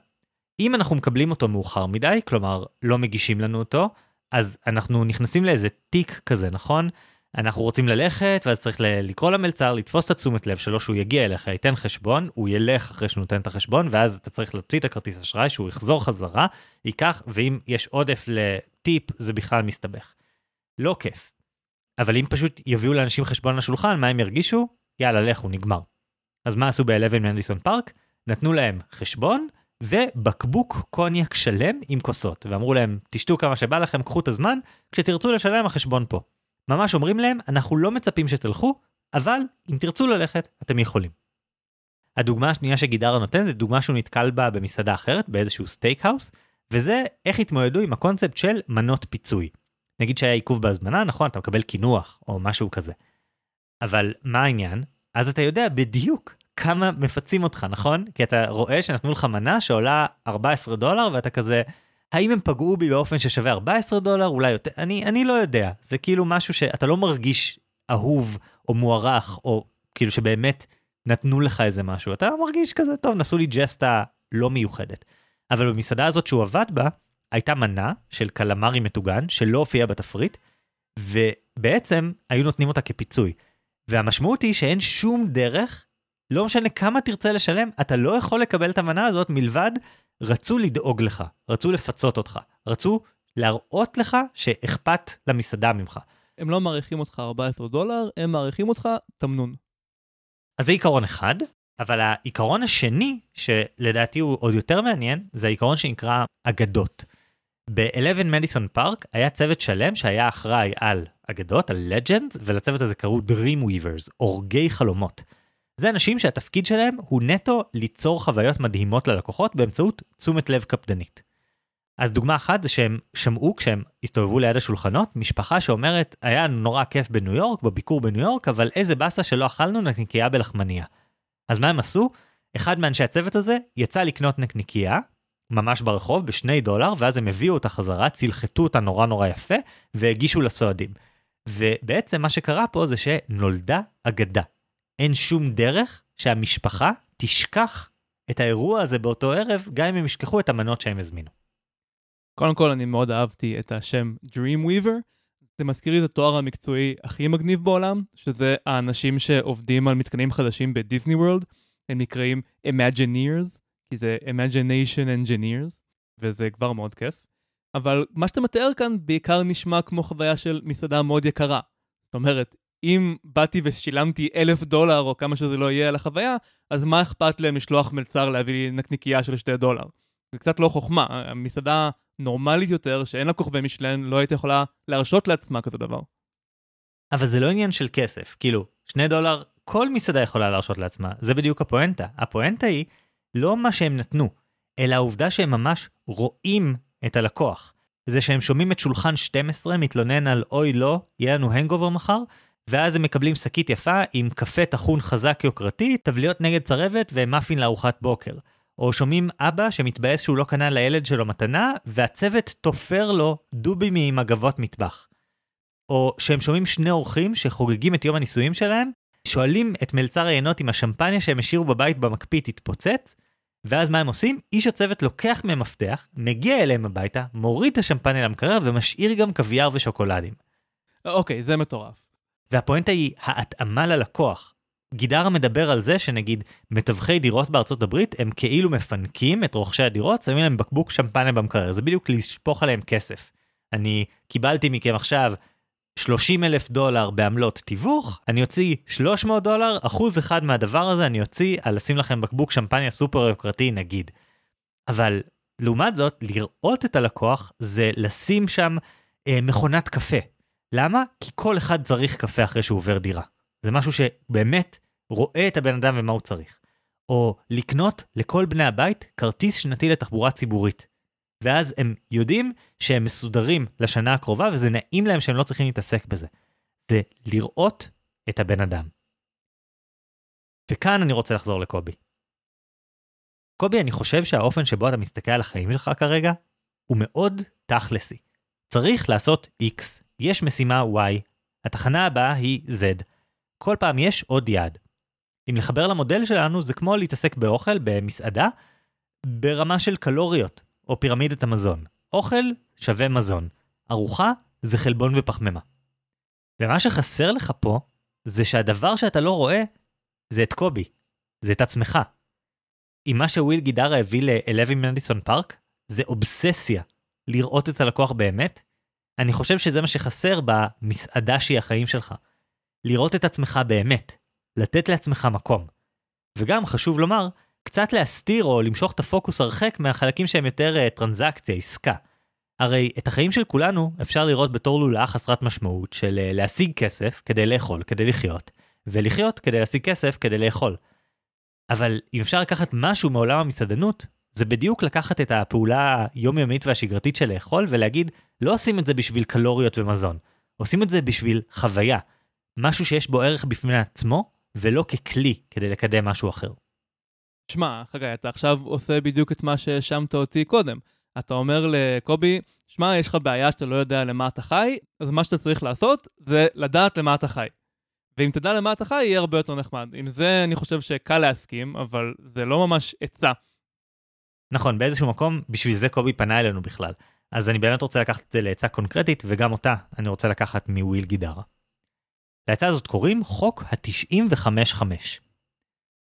אם אנחנו מקבלים אותו מאוחר מדי, כלומר, לא מגישים לנו אותו, אז אנחנו נכנסים לאיזה תיק כזה, נכון? אנחנו רוצים ללכת, ואז צריך לקרוא למלצר, לתפוס את התשומת לב שלו שהוא יגיע אליך, ייתן חשבון, הוא ילך אחרי שנותן את החשבון, ואז אתה צריך להוציא את הכרטיס אשראי, שהוא יחזור חזרה, ייקח, ואם יש עודף לטיפ, זה בכלל מסתבך. לא כיף. אבל אם פשוט יביאו לאנשים חשבון לשולחן, מה הם ירגישו? יאללה, לכו, נגמר. אז מה עשו ב-אחת עשרה מדיסון פארק? נתנו להם חשבון, ובקבוק קוניאק שלם עם כוסות, ואמרו להם, תשתו כמה שבא לכם, קחו את הזמן, כשתרצו לשלם, החשבון פה. ממש אומרים להם, אנחנו לא מצפים שתלכו, אבל אם תרצו ללכת, אתם יכולים. הדוגמה השנייה שגידרה נותן, זה דוגמה שהוא נתקל בה במסעדה אחרת, באיזשהו סטייקהאוס, וזה איך התמודדו עם הקונספט של מנות פיצוי. נגיד שהיה עיכוב בהזמנה, נכון, אתה מקבל כינוח, או משהו כזה. אבל מה העניין? אז אתה יודע בדיוק כמה מפצים אותך, נכון? כי אתה רואה שנתנו לך מנה שעולה ארבעה עשר דולר, ואתה כזה... האם הם פגעו בי באופן ששווה ארבעה עשר דולר, אולי יותר, אני, אני לא יודע. זה כאילו משהו שאתה לא מרגיש אהוב או מוערך, או כאילו שבאמת נתנו לך איזה משהו. אתה מרגיש כזה, טוב, נסו לי ג'סטה לא מיוחדת. אבל במסעדה הזאת שהוא עבד בה, הייתה מנה של קלמרי מתוגן, שלא הופיע בתפריט, ובעצם היו נותנים אותה כפיצוי. והמשמעות היא שאין שום דרך, לא משנה כמה תרצה לשלם, אתה לא יכול לקבל את המנה הזאת מלבד, רצו לדאוג לך, רצו לפצות אותך, רצו להראות לך שאכפת למסעדה ממך. הם לא מעריכים אותך ארבעה עשר דולר, הם מעריכים אותך תמנון. אז זה עיקרון אחד, אבל העיקרון השני, שלדעתי הוא עוד יותר מעניין, זה העיקרון שנקרא אגדות. ב-אחת עשרה Madison Park היה צוות שלם שהיה אחראי על אגדות, על legends, ולצוות הזה קראו Dreamweavers, אורגי חלומות. זה אנשים שהתפקיד שלהם הוא נטו ליצור חוויות מדהימות ללקוחות באמצעות תשומת לב קפדנית. אז דוגמה אחת זה שהם שמעו כשהם הסתובבו ליד השולחנות, משפחה שאומרת, היה נורא כיף בניו יורק, בביקור בניו יורק, אבל איזה בסה שלא אכלנו נקניקייה בלחמניה. אז מה הם עשו? אחד מאנשי הצוות הזה יצא לקנות נקניקייה, ממש ברחוב, בשני דולר, ואז הם הביאו אותה חזרה, צלחתו אותה נורא נורא יפה, והגישו לסועדים. ובעצם מה שקרה פה זה שנולדה אגדה. אין שום דרך שהמשפחה תשכח את האירוע הזה באותו ערב, גם אם הם ישכחו את המנות שהם הזמינו. קודם כל, אני מאוד אהבתי את השם Dreamweaver. זה מזכיר לי את התואר המקצועי הכי מגניב בעולם, שזה האנשים שעובדים על מתקנים חדשים בדיסני וורלד. הם נקראים Imagineers, כי זה Imagination Engineers, וזה כבר מאוד כיף. אבל מה שאתה מתאר כאן בעיקר נשמע כמו חוויה של מסעדה מאוד יקרה. זאת אומרת, אם באתי ושילמתי אלף דולר או כמה שזה לא יהיה על החוויה, אז מה אכפת להם לשלוח מלצר להביא לי נקניקייה של שתי דולר? זה קצת לא חוכמה. המסעדה נורמלית יותר, שאין לה כוכבי מישלן, לא הייתה יכולה להרשות לעצמה כזה דבר. אבל זה לא עניין של כסף. כאילו, שני דולר, כל מסעדה יכולה להרשות לעצמה. זה בדיוק הפואנטה. הפואנטה היא לא מה שהם נתנו, אלא העובדה שהם ממש רואים את הלקוח. זה שהם שומעים את שולחן שתים עשרה, מתלונן על אוי לא, יהיה לנו הנגובר מחר, ואז הם מקבלים שקית יפה עם קפה טחון חזק יוקרתי, טבליות נגד צרבת ומאפין לארוחת בוקר. או שומעים אבא שמתבאס שהוא לא קנה לילד שלו מתנה, והצוות תופר לו דובים עם אגבות מטבח. או שהם שומעים שני אורחים שחוגגים את יום הנישואים שלהם, שואלים את מלצר העיינות אם השמפניה שהם השאירו בבית במקפיא תתפוצץ, ואז מה הם עושים? איש הצוות לוקח מהם מפתח, מגיע אליהם הביתה, מוריד את השמפניה למקרר ומשאיר גם קוויאר ושוקולדים. אוקיי, זה מטורף. והפואנטה היא ההתאמה ללקוח. גידרה מדבר על זה שנגיד מטווחי דירות בארצות הברית הם כאילו מפנקים את רוכשי הדירות, שמים להם בקבוק שמפניה במקרר, זה בדיוק לשפוך עליהם כסף. אני קיבלתי מכם עכשיו שלושים אלף דולר בעמלות תיווך, אני יוציא שלוש מאות דולר, אחוז אחד מהדבר הזה אני יוציא על לשים לכם בקבוק שמפניה סופר יוקרתי נגיד. אבל לעומת זאת, לראות את הלקוח זה לשים שם אה, מכונת קפה. למה? כי כל אחד צריך קפה אחרי שהוא עובר דירה. זה משהו שבאמת רואה את הבן אדם ומה הוא צריך. או לקנות לכל בני הבית כרטיס שנתי לתחבורה ציבורית. ואז הם יודעים שהם מסודרים לשנה הקרובה, וזה נעים להם שהם לא צריכים להתעסק בזה. זה לראות את הבן אדם. וכאן אני רוצה לחזור לקובי. קובי, אני חושב שהאופן שבו אתה מסתכל על החיים שלך כרגע, הוא מאוד תכלסי. צריך לעשות X. יש משימה Y, התחנה הבאה היא Z. כל פעם יש עוד יעד. אם לחבר למודל שלנו, זה כמו להתעסק באוכל במסעדה, ברמה של קלוריות, או פירמידת המזון. אוכל שווה מזון. ארוחה זה חלבון ופחמימה. ומה שחסר לך פה, זה שהדבר שאתה לא רואה, זה את קובי. זה את עצמך. אם מה שוויל גידרה הביא ל-אחת עשרה מדיסון פארק, זה אובססיה. לראות את הלקוח באמת, אני חושב שזה מה שחסר במסעדה שהיא החיים שלך. לראות את עצמך באמת, לתת לעצמך מקום. וגם חשוב לומר, קצת להסתיר או למשוך את הפוקוס הרחק מהחלקים שהם יותר טרנזקציה, עסקה. הרי את החיים של כולנו אפשר לראות בתור לולאה חסרת משמעות של להשיג כסף כדי לאכול, כדי לחיות, ולחיות כדי להשיג כסף כדי לאכול. אבל אם אפשר לקחת משהו מעולם המסעדנות, זה בדיוק לקחת את הפעולה היומיומית והשגרתית של לאכול ולהגיד, לא עושים את זה בשביל קלוריות ומזון, עושים את זה בשביל חוויה, משהו שיש בו ערך בפני עצמו, ולא ככלי כדי לקדם משהו אחר. שמע, חגי, אתה עכשיו עושה בדיוק את מה ששמת אותי קודם. אתה אומר לקובי, שמע, יש לך בעיה שאתה לא יודע למה אתה חי, אז מה שאתה צריך לעשות זה לדעת למה אתה חי. ואם תדע למה אתה חי, יהיה הרבה יותר נחמד. עם זה אני חושב שקל להסכים, אבל זה לא ממש עצה. נכון, באיזשהו מקום, בשביל זה קובי פנה אלינו בכלל. אז אני באמת רוצה לקחת את זה לעצה קונקרטית, וגם אותה אני רוצה לקחת מוויל גידרה. לעצה הזאת קוראים חוק ה-תשעים וחמש חמש.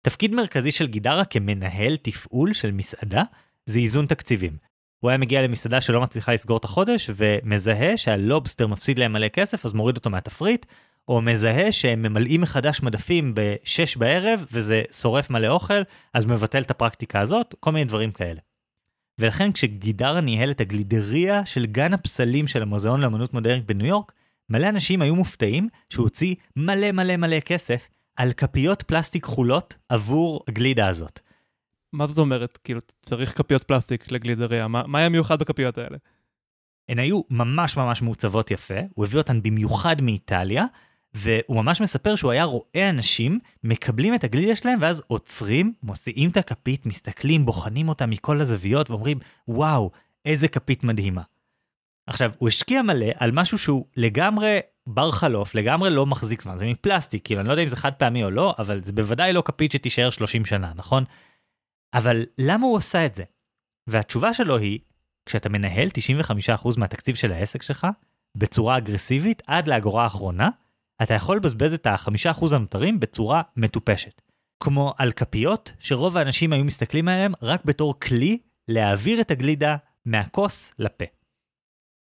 תפקיד מרכזי של גידרה כמנהל תפעול של מסעדה, זה איזון תקציבים. הוא היה מגיע למסעדה שלא מצליחה לסגור את החודש, ומזהה שהלובסטר מפסיד להם מלא כסף, אז מוריד אותו מהתפריט, או מזהה שהם ממלאים מחדש מדפים בשש בערב, וזה שורף מלא אוכל, אז מבטל את הפרקטיקה הזאת, כל מיני דברים כאלה. ולכן כשגידרה ניהל את הגלידריה של גן הפסלים של המוזיאון לאמנות מודרנית בניו יורק, מלא אנשים היו מופתעים שהוא הוציא מלא מלא מלא כסף על כפיות פלסטיק כחולות עבור הגלידה הזאת. מה זאת אומרת? כאילו, צריך כפיות פלסטיק לגלידריה. מה, מה היה מיוחד בכפיות האלה? הן היו ממש ממש מעוצבות יפה, הוא הביא אותן במיוחד מאיטליה, והוא ממש מספר שהוא היה רואה אנשים, מקבלים את הגלידה שלהם, ואז עוצרים, מוציאים את הכפית, מסתכלים, בוחנים אותה מכל הזוויות, ואומרים, וואו, איזה כפית מדהימה. עכשיו, הוא השקיע מלא על משהו שהוא לגמרי בר חלוף, לגמרי לא מחזיק זמן, זה מפלסטיק, כאילו, אני לא יודע אם זה חד פעמי או לא, אבל זה בוודאי לא כפית שתישאר שלושים שנה, נכון? אבל למה הוא עושה את זה? והתשובה שלו היא, כשאתה מנהל תשעים וחמישה אחוז מהתקציב של העסק שלך, בצורה אגרסיבית, עד לאגורה האחרונה, אתה יכול לבזבז את ה-חמישה אחוז הנותרים בצורה מטופשת. כמו על כפיות, שרוב האנשים היו מסתכלים עליהם רק בתור כלי להעביר את הגלידה מהכוס לפה.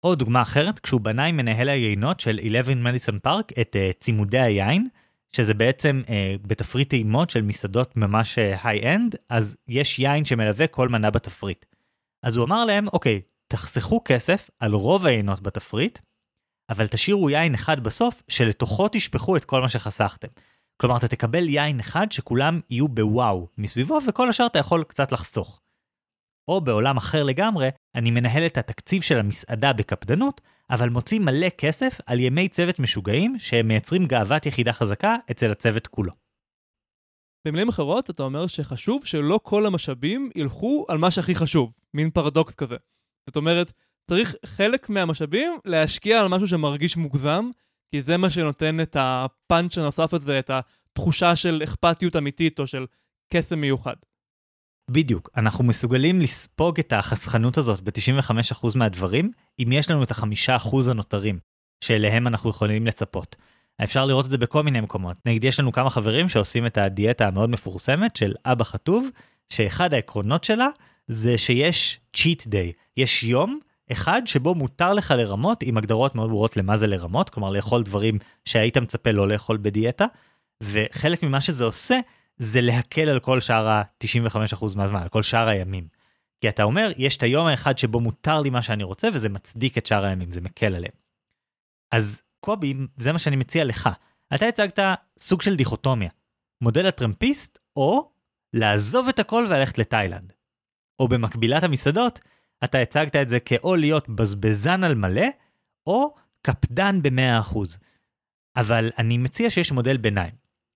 עוד דוגמה אחרת, כשהוא בנה עם מנהל היינות של אחת עשרה מדיסון פארק את uh, צימודי היין, שזה בעצם uh, בתפריט טעימות של מסעדות ממש היי-אנד, uh, אז יש יין שמלווה כל מנה בתפריט. אז הוא אמר להם, אוקיי, תחסכו כסף על רוב היינות בתפריט, אבל תשאירו יין אחד בסוף, שלתוכו תשפחו את כל מה שחסכתם. כלומר, אתה תקבל יין אחד שכולם יהיו בוואו מסביבו, וכל השאר אתה יכול קצת לחסוך. או בעולם אחר לגמרי, אני מנהל את התקציב של המסעדה בקפדנות, אבל מוציא מלא כסף על ימי צוות משוגעים, שהם מייצרים גאוות יחידה חזקה אצל הצוות כולו. במילים אחרות, אתה אומר שחשוב שלא כל המשאבים ילכו על מה שהכי חשוב, מין פרדוקס כזה. זאת אומרת, צריך חלק מהמשאבים להשקיע על משהו שמרגיש מוגזם, כי זה מה שנותן את הפאנץ' הנוסף הזה, את התחושה של אכפתיות אמיתית או של קסם מיוחד. בדיוק, אנחנו מסוגלים לספוג את החסכנות הזאת ב-תשעים וחמישה אחוז מהדברים, אם יש לנו את ה-חמישה אחוז הנותרים, שאליהם אנחנו יכולים לצפות. אפשר לראות את זה בכל מיני מקומות. נגיד יש לנו כמה חברים שעושים את הדיאטה המאוד מפורסמת של אבא חטוב, שאחד העקרונות שלה זה שיש cheat day, יש יום אחד שבו מותר לך לרמות, עם הגדרות מאוד ברורות למה זה לרמות, כלומר לאכול דברים שהיית מצפה לא לאכול בדיאטה, וחלק ממה שזה עושה, זה להקל על כל שאר ה-תשעים וחמישה אחוז מהזמן, על כל שאר הימים. כי אתה אומר, יש את היום האחד שבו מותר לי מה שאני רוצה, וזה מצדיק את שאר הימים, זה מקל עליהם. אז קובי, זה מה שאני מציע לך. אתה הצגת סוג של דיכוטומיה, מודל הטרמפיסט, או לעזוב את הכל והלכת לטיילנד. או במקבילת המסעדות, אתה הצגת את זה כאו להיות בזבזן על מלא, או קפדן ב-מאה אחוז. אבל אני מציע שיש מודל ביניים.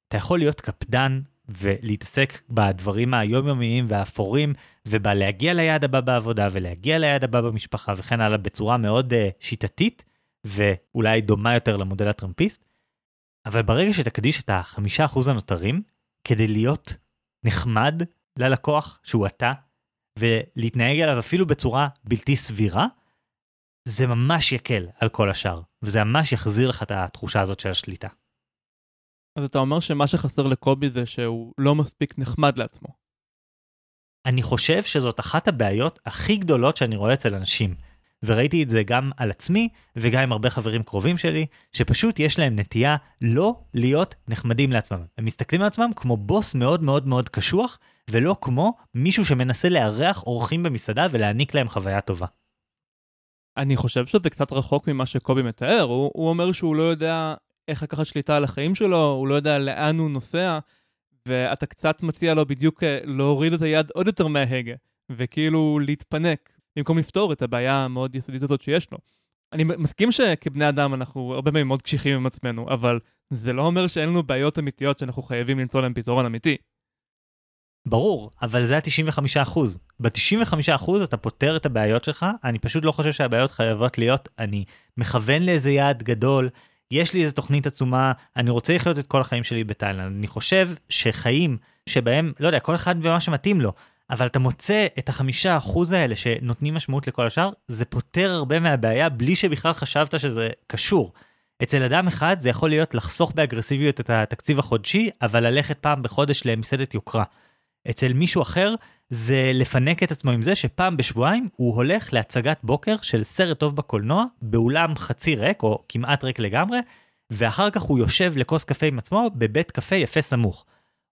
אתה יכול להיות קפדן ולהתעסק בדברים היומיומיים והאפורים, ובלהגיע ליעד הבא בעבודה, ולהגיע ליעד הבא במשפחה, וכן הלאה בצורה מאוד uh, שיטתית, ואולי דומה יותר למודל הטרמפיסט. אבל ברגע שתקדיש את החמישה אחוז הנותרים, כדי להיות נחמד ללקוח שהוא אתה, ולהתנהג עליו אפילו בצורה בלתי סבירה, זה ממש יקל על כל השאר, וזה ממש יחזיר לך את התחושה הזאת של השליטה. אז אתה אומר שמה שחסר לקובי זה שהוא לא מספיק נחמד לעצמו. אני חושב שזאת אחת הבעיות הכי גדולות שאני רואה אצל אנשים, וראיתי את זה גם על עצמי, וגם עם הרבה חברים קרובים שלי, שפשוט יש להם נטייה לא להיות נחמדים לעצמם. הם מסתכלים על עצמם כמו בוס מאוד מאוד מאוד קשוח, ולא כמו מישהו שמנסה לארח אורחים במסעדה ולהעניק להם חוויה טובה. אני חושב שזה קצת רחוק ממה שקובי מתאר, הוא, הוא אומר שהוא לא יודע איך לקחת שליטה על החיים שלו, הוא לא יודע לאן הוא נוסע, ואתה קצת מציע לו בדיוק להוריד את היד עוד יותר מההגה, וכאילו להתפנק, במקום לפתור את הבעיה המאוד יסודית הזאת שיש לו. אני מסכים שכבני אדם אנחנו הרבה פעמים מאוד קשיחים עם עצמנו, אבל זה לא אומר שאין לנו בעיות אמיתיות שאנחנו חייבים למצוא להם פתרון אמיתי. ברור, אבל זה ה-תשעים וחמישה אחוז. ב-תשעים וחמישה אחוז אתה פותר את הבעיות שלך, אני פשוט לא חושב שהבעיות חייבות להיות, אני מכוון לאיזה יעד גדול, יש לי איזו תוכנית עצומה, אני רוצה לחיות את כל החיים שלי בתאילנד. אני חושב שחיים שבהם, לא יודע, כל אחד ומה שמתאים לו, אבל אתה מוצא את החמישה אחוז האלה שנותנים משמעות לכל השאר, זה פותר הרבה מהבעיה בלי שבכלל חשבת שזה קשור. אצל אדם אחד זה יכול להיות לחסוך באגרסיביות את התקציב החודשי, אבל ללכת פעם בחודש למסעדת יוקרה. אצל מישהו אחר זה לפנק את עצמו עם זה שפעם בשבועיים הוא הולך להצגת בוקר של סרט טוב בקולנוע, באולם חצי ריק או כמעט ריק לגמרי, ואחר כך הוא יושב לכוס קפה עם עצמו בבית קפה יפה סמוך.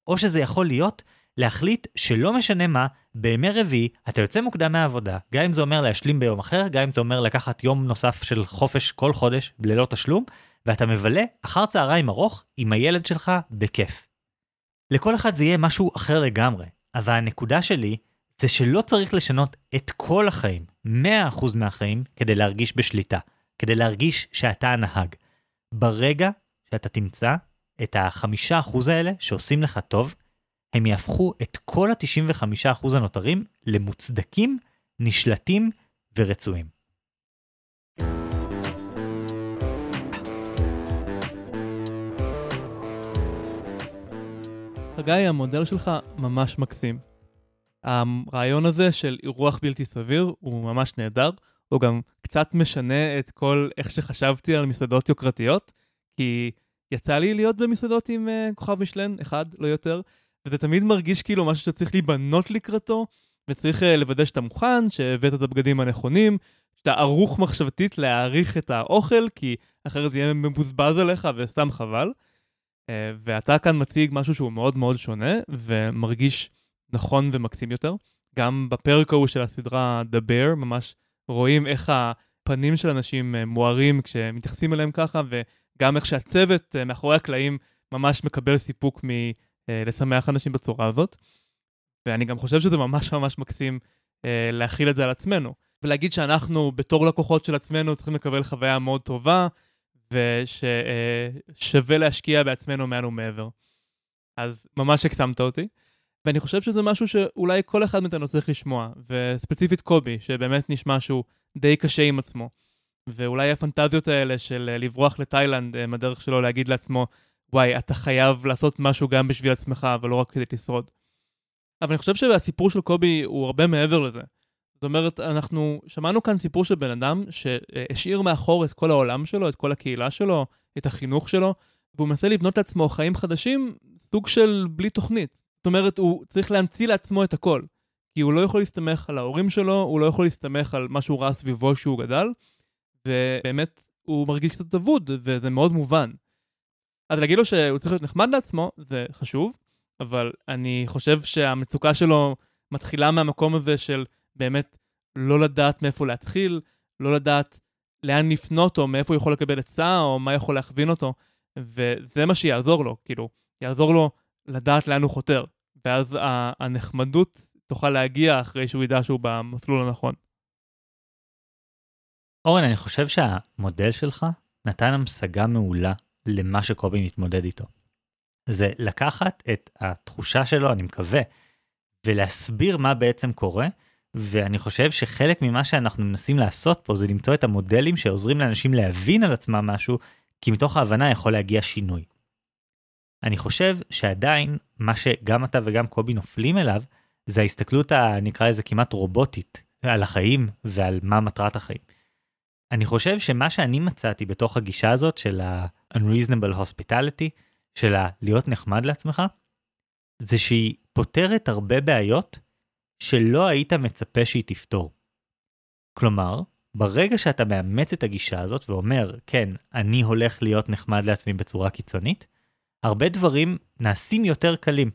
או שזה יכול להיות להחליט שלא משנה מה, בימי רביעי אתה יוצא מוקדם מהעבודה, גם אם זה אומר להשלים ביום אחר, גם אם זה אומר לקחת יום נוסף של חופש כל חודש, ללא תשלום, ואתה מבלה אחר צהריים ארוך עם הילד שלך בכיף. לכל אחד זה יהיה משהו אחר לגמרי, אבל הנקודה שלי זה שלא צריך לשנות את כל החיים, מאה אחוז מהחיים, כדי להרגיש בשליטה, כדי להרגיש שאתה הנהג. ברגע שאתה תמצא את ה-חמישה אחוז האלה שעושים לך טוב, הם יהפכו את כל ה-תשעים וחמישה אחוז הנותרים למוצדקים, נשלטים ורצויים. חגי, המודל שלך ממש מקסים. הרעיון הזה של אירוח בלתי סביר הוא ממש נהדר, הוא גם קצת משנה את כל איך שחשבתי על מסעדות יוקרתיות, כי יצא לי להיות במסעדות עם uh, כוכב מישלן, אחד, לא יותר, וזה תמיד מרגיש כאילו משהו שצריך להיבנות לקראתו, וצריך uh, לוודא שאתה מוכן, שהבאת את הבגדים הנכונים, שאתה ערוך מחשבתית להעריך את האוכל, כי אחרת זה יהיה מבוזבז עליך וסתם חבל, uh, ואתה כאן מציג משהו שהוא מאוד מאוד שונה, ומרגיש נכון ומקסים יותר. גם בפרק ההוא של הסדרה The Bear, ממש רואים איך הפנים של אנשים מוארים כשמתייחסים אליהם ככה, וגם איך שהצוות מאחורי הקלעים ממש מקבל סיפוק מלשמח אנשים בצורה הזאת. ואני גם חושב שזה ממש ממש מקסים להכיל את זה על עצמנו. ולהגיד שאנחנו בתור לקוחות של עצמנו צריכים לקבל חוויה מאוד טובה, וששווה להשקיע בעצמנו מענו מעבר. אז ממש הקסמת אותי. ואני חושב שזה משהו שאולי כל אחד מאיתנו צריך לשמוע, וספציפית קובי, שבאמת נשמע שהוא די קשה עם עצמו, ואולי הפנטזיות האלה של לברוח לתאילנד, הדרך שלו להגיד לעצמו, וואי, אתה חייב לעשות משהו גם בשביל עצמך, אבל לא רק כדי לשרוד. אבל אני חושב שהסיפור של קובי הוא הרבה מעבר לזה. זאת אומרת, אנחנו שמענו כאן סיפור של בן אדם שהשאיר מאחור את כל העולם שלו, את כל הקהילה שלו, את החינוך שלו, והוא מנסה לבנות לעצמו חיים חדשים, סוג של בלי תוכנית. זאת אומרת, הוא צריך להמציא לעצמו את הכל, כי הוא לא יכול להסתמך על ההורים שלו, הוא לא יכול להסתמך על מה שהוא ראה סביבו שהוא גדל, ובאמת הוא מרגיש קצת דבוד, וזה מאוד מובן. אז להגיד לו שהוא צריך להיות נחמד לעצמו, זה חשוב, אבל אני חושב שהמצוקה שלו מתחילה מהמקום הזה של באמת לא לדעת מאיפה להתחיל, לא לדעת לאן לפנות, או מאיפה הוא יכול לקבל עצה, או מה יכול להכווין אותו, וזה מה שיעזור לו, כאילו, יעזור לו לדעת לאן הוא חותר, ואז הנחמדות תוכל להגיע אחרי שהוא ידע שהוא במסלול הנכון. אורן, אני חושב שהמודל שלך נתן המשגה מעולה למה שקובי מתמודד איתו. זה לקחת את התחושה שלו, אני מקווה, ולהסביר מה בעצם קורה, ואני חושב שחלק ממה שאנחנו מנסים לעשות פה זה למצוא את המודלים שעוזרים לאנשים להבין על עצמם משהו, כי מתוך ההבנה יכול להגיע שינוי. אני חושב שעדיין מה שגם אתה וגם קובי נופלים אליו, זה ההסתכלות הנקרא לזה כמעט רובוטית על החיים ועל מה מטרת החיים. אני חושב שמה שאני מצאתי בתוך הגישה הזאת של ה-Unreasonable Hospitality, של להיות נחמד לעצמך, זה שהיא פותרת הרבה בעיות שלא היית מצפה שהיא תפתור. כלומר, ברגע שאתה מאמץ את הגישה הזאת ואומר, כן, אני הולך להיות נחמד לעצמי בצורה קיצונית, הרבה דברים נעשים יותר קלים.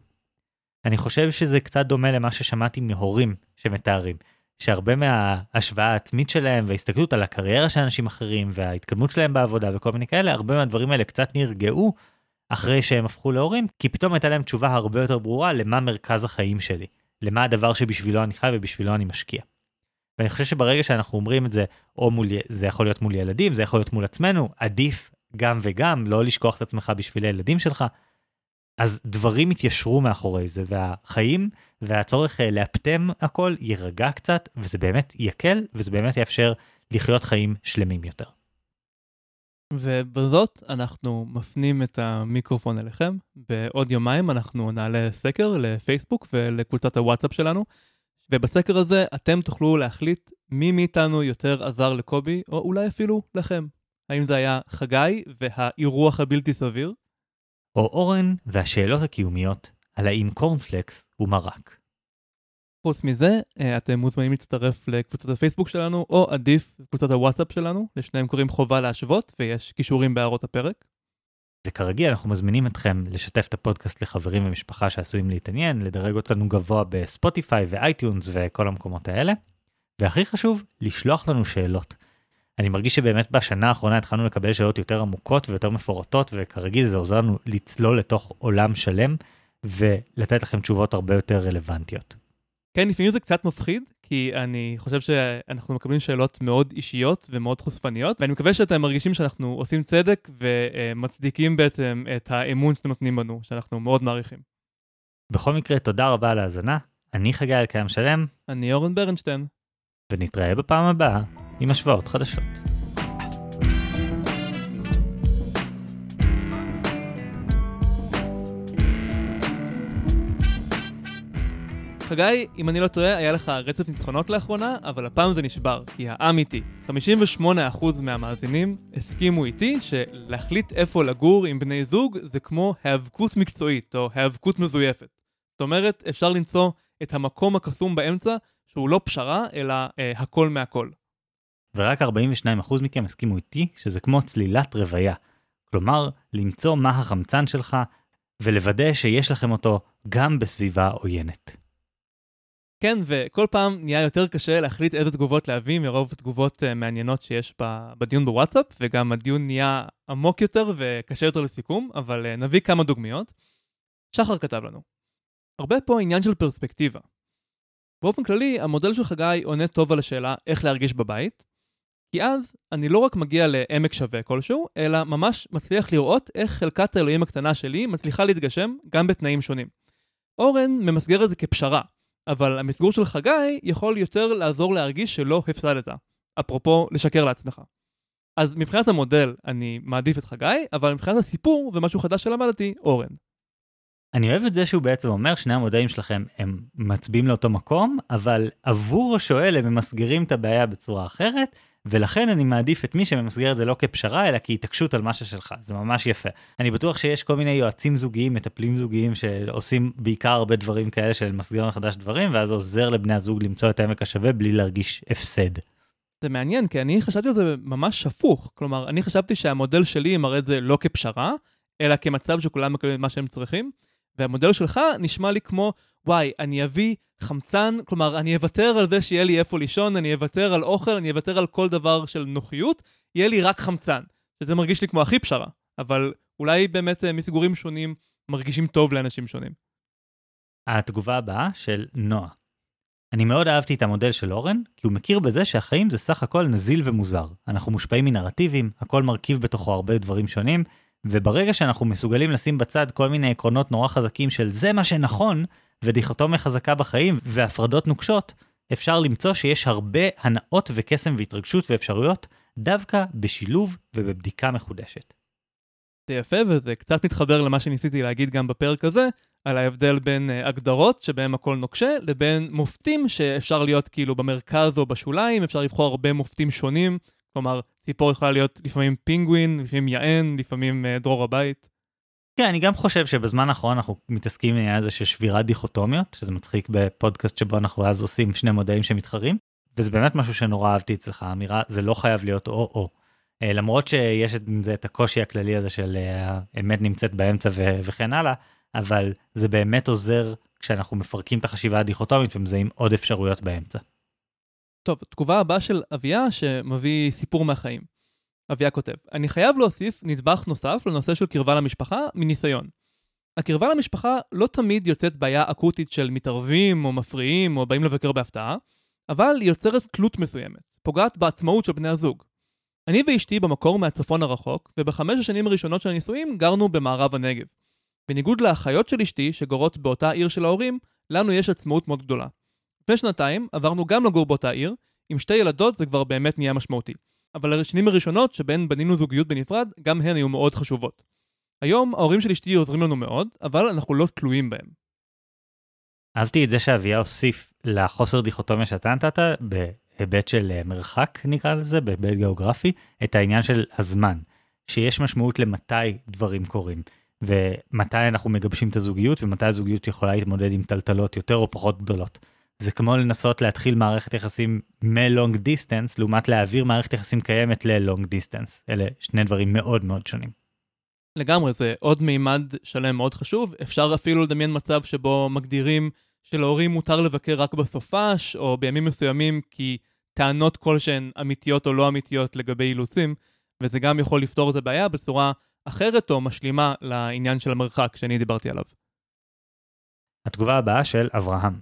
אני חושב שזה קצת דומה למה ששמעתי מהורים שמתארים, שהרבה מההשוואה העצמית שלהם וההסתכלות על הקריירה של אנשים אחרים וההתקדמות שלהם בעבודה וכל מיני כאלה, הרבה מהדברים האלה קצת נרגעו אחרי שהם הפכו להורים, כי פתאום הייתה להם תשובה הרבה יותר ברורה למה מרכז החיים שלי, למה הדבר שבשבילו אני חי ובשבילו אני משקיע. ואני חושב שברגע שאנחנו אומרים את זה, או מול, זה יכול להיות מול ילדים, זה יכול להיות מול עצמנו, עדיף גם וגם, לא לשכוח את עצמך בשביל הילדים שלך, אז דברים יתיישרו מאחורי זה, והחיים והצורך להפתם הכל יירגע קצת, וזה באמת יקל, וזה באמת יאפשר לחיות חיים שלמים יותר. ובזאת אנחנו מפנים את המיקרופון אליכם, בעוד יומיים אנחנו נעלה סקר לפייסבוק ולקבוצת הוואטסאפ שלנו, ובסקר הזה אתם תוכלו להחליט מי מאיתנו יותר עזר לקובי, או אולי אפילו לכם. האם זה היה חגי והאירוח הבלתי סביר? או אורן והשאלות הקיומיות על האם קורנפלקס הוא מרק. חוץ מזה, אתם מוזמנים להצטרף לקבוצת הפייסבוק שלנו, או עדיף קבוצת הוואטסאפ שלנו, לשניהם קוראים חובה להשוות, ויש קישורים בהערות הפרק. וכרגיל אנחנו מזמינים אתכם לשתף את הפודקאסט לחברים ומשפחה שעשויים להתעניין, לדרג אותנו גבוה בספוטיפיי ואייטיונס וכל המקומות האלה. והכי חשוב, לשלוח לנו שאלות. אני מרגיש שבאמת בשנה האחרונה התחלנו לקבל שאלות יותר עמוקות ויותר מפורטות, וכרגיל זה עוזר לנו לצלול לתוך עולם שלם, ולתת לכם תשובות הרבה יותר רלוונטיות. כן, לפעמים זה קצת מפחיד, כי אני חושב שאנחנו מקבלים שאלות מאוד אישיות ומאוד חושפניות, ואני מקווה שאתם מרגישים שאנחנו עושים צדק ומצדיקים בעצם את האמון שאתם נותנים בנו, שאנחנו מאוד מעריכים. בכל מקרה, תודה רבה על ההאזנה. אני חגי על קיים שלם. אני אורן ברנשטיין. ונתראה בפעם הבאה עם השוואות חדשות. חגי, אם אני לא טועה, היה לך רצף ניצחונות לאחרונה, אבל הפעם זה נשבר, כי העם איתי. חמישים ושמונה אחוז מהמאזינים הסכימו איתי שלהחליט איפה לגור עם בני זוג זה כמו היאבקות מקצועית או היאבקות מזויפת. זאת אומרת, אפשר למצוא את המקום הקסום באמצע שהוא לא פשרה, אלא אה, הכל מהכל. ורק ארבעים ושניים אחוז מכם הסכימו איתי שזה כמו צלילת רוויה. כלומר, למצוא מה החמצן שלך ולוודא שיש לכם אותו גם בסביבה עוינת. כן, וכל פעם נהיה יותר קשה להחליט איזה תגובות להביא מרוב תגובות מעניינות שיש בדיון בוואטסאפ, וגם הדיון נהיה עמוק יותר וקשה יותר לסיכום, אבל נביא כמה דוגמיות. שחר כתב לנו, הרבה פה עניין של פרספקטיבה. באופן כללי, המודל של חגי עונה טוב על השאלה איך להרגיש בבית, כי אז אני לא רק מגיע לעמק שווה כלשהו, אלא ממש מצליח לראות איך חלקת האלוהים הקטנה שלי מצליחה להתגשם גם בתנאים שונים. אורן ממסגר את זה כפשרה, אבל המסגור של חגי יכול יותר לעזור להרגיש שלא הפסדת. אפרופו, לשקר לעצמך. אז מבחינת המודל אני מעדיף את חגי, אבל מבחינת הסיפור ומשהו חדש שלמדתי, אורן. אני אוהב את זה שהוא בעצם אומר, שני המודלים שלכם הם מצביעים לאותו מקום, אבל עבור השואל הם ממסגרים את הבעיה בצורה אחרת, ולכן אני מעדיף את מי שממסגר את זה לא כפשרה, אלא כהתעקשות על משהו שלך. זה ממש יפה. אני בטוח שיש כל מיני יועצים זוגיים, מטפלים זוגיים, שעושים בעיקר הרבה דברים כאלה של מסגר מחדש דברים, ואז עוזר לבני הזוג למצוא את העמק השווה בלי להרגיש הפסד. זה מעניין, כי אני חשבתי על זה ממש הפוך. כלומר, אני חשבתי שהמודל שלי מראה את זה לא כפשרה, אלא כמצב שכולם מקבלים מה שהם צריכים, והמודל שלך נשמע לי כמו, וואי, אני אביא חמצן, כלומר, אני אוותר על זה שיהיה לי איפה לישון, אני אוותר על אוכל, אני אוותר על כל דבר של נוחיות, יהיה לי רק חמצן, שזה מרגיש לי כמו הכי פשרה, אבל אולי באמת מסגורים שונים מרגישים טוב לאנשים שונים. התגובה הבאה של נועה. אני מאוד אהבתי את המודל של אורן, כי הוא מכיר בזה שהחיים זה סך הכל נזיל ומוזר. אנחנו מושפעים מנרטיבים, הכל מרכיב בתוכו הרבה דברים שונים, וברגע שאנחנו מסוגלים לשים בצד כל מיני עקרונות נורא חזקים של זה מה שנכון, ודיכוטומיה חזקה בחיים והפרדות נוקשות, אפשר למצוא שיש הרבה הנאות וקסם והתרגשות ואפשרויות, דווקא בשילוב ובבדיקה מחודשת. זה יפה, וזה קצת מתחבר למה שניסיתי להגיד גם בפרק הזה, על ההבדל בין הגדרות שבהם הכל נוקשה, לבין מופתים שאפשר להיות כאילו במרכז או בשוליים, אפשר לבחור הרבה מופתים שונים, כלומר, ציפור יכולה להיות לפעמים פינגווין, לפעמים יען, לפעמים דרור הבית. כן, אני גם חושב שבזמן האחרון אנחנו מתעסקים עם העניין הזה של שבירת דיכוטומיות, שזה מצחיק בפודקאסט שבו אנחנו אז עושים שני מודלים שמתחרים, וזה באמת משהו שנורא אהבתי אצלך, האמירה, זה לא חייב להיות או-או. למרות שיש עם זה את הקושי הכללי הזה של האמת נמצאת באמצע וכן הלאה, אבל זה באמת עוזר כשאנחנו מפרקים את החשיבה הדיכוטומית ומזהים עוד אפשרויות באמצע. טוב, תגובה הבאה של אביה שמביא סיפור מהחיים. אביה כותב, אני חייב להוסיף נדבך נוסף לנושא של קרבה למשפחה מניסיון. הקרבה למשפחה לא תמיד יוצאת בעיה אקוטית של מתערבים או מפריעים או באים לבקר בהפתעה, אבל היא יוצרת תלות מסוימת, פוגעת בעצמאות של בני הזוג. אני ואשתי במקור מהצפון הרחוק, ובחמש השנים הראשונות של הנישואים גרנו במערב הנגב. בניגוד לאחיות של אשתי שגורות באותה עיר של ההורים, לנו יש עצמאות מאוד גדולה. לפני שנתיים עברנו גם לגור באותה עיר, עם שתי ילדות זה כבר באמת נהיה משמעותי. אבל השנים הראשונות שבהן בנינו זוגיות בנפרד, גם הן היו מאוד חשובות. היום ההורים של אשתי עוזרים לנו מאוד, אבל אנחנו לא תלויים בהם. אהבתי את זה שאביה הוסיף לחוסר דיכוטומיה שאתה נתת, בהיבט של מרחק נקרא לזה, בהיבט גיאוגרפי, את העניין של הזמן, שיש משמעות למתי דברים קורים. ומתי אנחנו מגבשים את הזוגיות, ומתי הזוגיות יכולה להתמודד עם טלטלות יותר או פחות גדולות. זה כמו לנסות להתחיל מערכת יחסים מ-long distance, לעומת להעביר מערכת יחסים קיימת ל-long distance. אלה שני דברים מאוד מאוד שונים. לגמרי, זה עוד מימד שלם מאוד חשוב. אפשר אפילו לדמיין מצב שבו מגדירים שלהורים מותר לבקר רק בסופש, או בימים מסוימים, כי טענות כלשהן אמיתיות או לא אמיתיות לגבי אילוצים, וזה גם יכול לפתור את הבעיה בצורה אחרת או משלימה לעניין של המרחק שאני דיברתי עליו. התגובה הבאה של אברהם.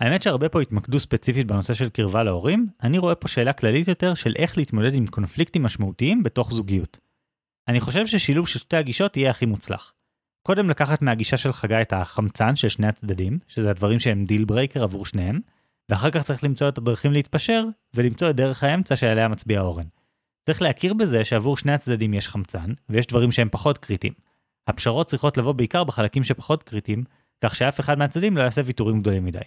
האמת שהרבה פה התמקדו ספציפית בנושא של קרבה להורים, אני רואה פה שאלה כללית יותר של איך להתמודד עם קונפליקטים משמעותיים בתוך זוגיות. אני חושב ששילוב של שתי הגישות יהיה הכי מוצלח. קודם לקחת מהגישה של חגי את החמצן של שני הצדדים, שזה הדברים שהם דיל ברייקר עבור שניהם, ואחר כך צריך למצוא את הדרכים להתפשר, ולמצוא את דרך האמצע שעליה מצביע אורן. צריך להכיר בזה שעבור שני הצדדים יש חמצן, ויש דברים שהם פחות קריטיים. הפשרות צריכות לבוא בעיקר בחלקים שפחות קריטיים, כך שאף אחד מהצדדים לא יעשה ויתורים גדולים מדי.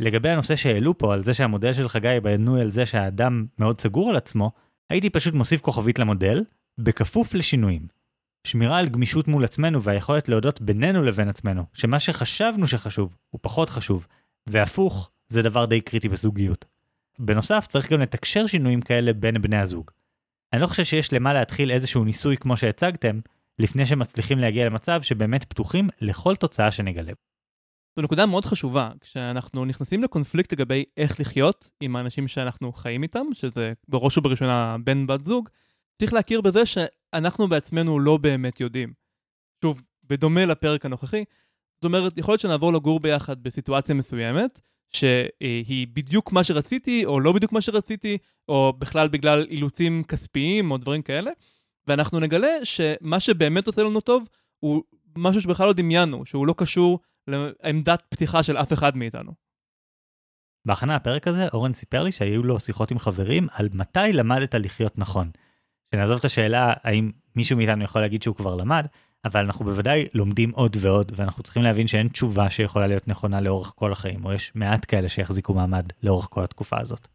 לגבי הנושא שהעלו פה על זה שהמודל של חגי בנוי על זה שהאדם מאוד סגור על עצמו, הייתי פשוט מוסיף כוכבית למודל, בכפוף לשינויים. שמירה על גמישות מול עצמנו והיכולת להודות בינינו לבין עצמנו, שמה שחשבנו שחשוב הוא פחות חשוב, והפוך זה דבר די קריטי בזוגיות. בנוסף צריך גם לתקשר שינויים כאלה בין בני הזוג. אני לא חושב שיש למה להתחיל איזשהו ניסוי כמו שהצגתם, לפני שמצליחים להגיע למצב שבאמת פתוחים לכל תוצאה שנגלב. זו נקודה מאוד חשובה, כשאנחנו נכנסים לקונפליקט לגבי איך לחיות עם האנשים שאנחנו חיים איתם, שזה בראש ובראשונה בן בת זוג, צריך להכיר בזה שאנחנו בעצמנו לא באמת יודעים. שוב, בדומה לפרק הנוכחי, זאת אומרת, יכול להיות שנעבור לגור ביחד בסיטואציה מסוימת, שהיא בדיוק מה שרציתי, או לא בדיוק מה שרציתי, או בכלל בגלל אילוצים כספיים, או דברים כאלה, ואנחנו נגלה שמה שבאמת עושה לנו טוב, הוא משהו שבכלל לא דמיינו, שהוא לא קשור לעמדת פתיחה של אף אחד מאיתנו. בהכנה הפרק הזה, אורן סיפר לי שהיו לו שיחות עם חברים, על מתי למדת לחיות נכון. שנעזוב את השאלה האם מישהו מאיתנו יכול להגיד שהוא כבר למד, אבל אנחנו בוודאי לומדים עוד ועוד, ואנחנו צריכים להבין שאין תשובה שיכולה להיות נכונה לאורך כל החיים, או יש מעט כאלה שיחזיקו מעמד לאורך כל התקופה הזאת.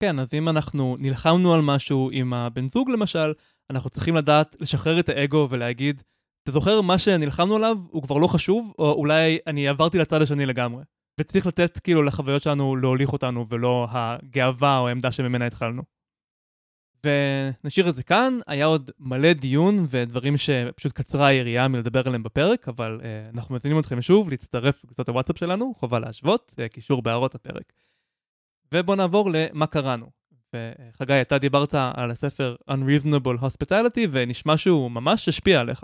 כן, אז אם אנחנו נלחמנו על משהו עם הבן זוג למשל, אנחנו צריכים לדעת לשחרר את האגו ולהגיד, אתה זוכר מה שנלחמנו עליו הוא כבר לא חשוב, או אולי אני עברתי לצד השני לגמרי, וצריך לתת כאילו לחוויות שלנו להוליך אותנו, ולא הגאווה או העמדה שממנה התחלנו. ונשאיר את זה כאן, היה עוד מלא דיון ודברים שפשוט קצרה היריעה מלדבר עליהם בפרק, אבל uh, אנחנו מזמינים אתכם שוב להצטרף לקבוצת הוואטסאפ שלנו, חובה להשוות, uh, קישור בהערות הפרק. ובואו נעבור למה קראנו. וחגי, אתה דיברת על הספר Unreasonable Hospitality, ונשמע שהוא ממש השפיע עליך.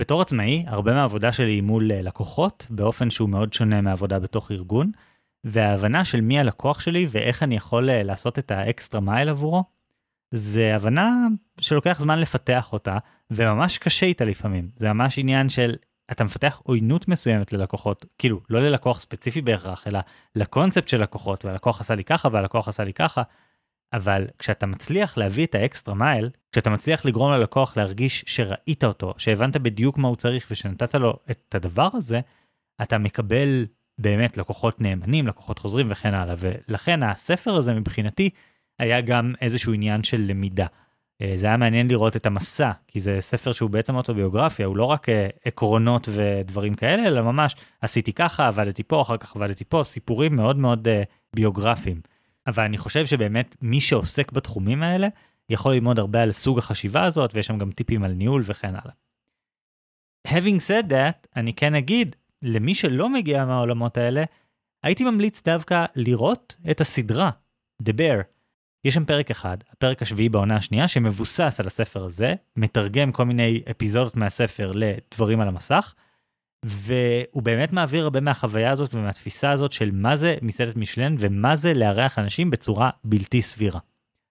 בתור עצמאי, הרבה מהעבודה שלי היא מול לקוחות, באופן שהוא מאוד שונה מהעבודה בתוך ארגון, וההבנה של מי הלקוח שלי ואיך אני יכול לעשות את האקסטרה מייל עבורו, זה הבנה שלוקח זמן לפתח אותה, וממש קשה איתה לפעמים. זה ממש עניין של, אתה מפתח עוינות מסוימת ללקוחות, כאילו, לא ללקוח ספציפי בהכרח, אלא לקונספט של לקוחות, והלקוח עשה לי ככה, והלקוח עשה לי ככה, אבל כשאתה מצליח להביא את האקסטרה מייל, כשאתה מצליח לגרום ללקוח להרגיש שראית אותו, שהבנת בדיוק מה הוא צריך, ושנתת לו את הדבר הזה, אתה מקבל באמת לקוחות נאמנים, לקוחות חוזרים וכן הלאה, ולכן הספר הזה מבחינתי, היה גם איזשהו עניין של למידה. זה היה מעניין לראות את המסע, כי זה ספר שהוא בעצם אוטוביוגרפיה, הוא לא רק עקרונות ודברים כאלה, אלא ממש עשיתי ככה, עבדתי פה, אחר כך עבדתי פה, סיפורים מאוד מאוד ביוגרפיים. אבל אני חושב שבאמת מי שעוסק בתחומים האלה, יכול ללמוד הרבה על סוג החשיבה הזאת, ויש שם גם טיפים על ניהול וכן הלאה. Having said that, אני כן אגיד, למי שלא מגיע מהעולמות האלה, הייתי ממליץ דווקא לראות את הסדרה, The Bear. יש שם פרק אחד, הפרק השביעי בעונה השנייה, שמבוסס על הספר הזה, מתרגם כל מיני אפיזודות מהספר לדברים על המסך, והוא באמת מעביר הרבה מהחוויה הזאת ומהתפיסה הזאת של מה זה מסעדת מישלן, ומה זה לארח אנשים בצורה בלתי סבירה.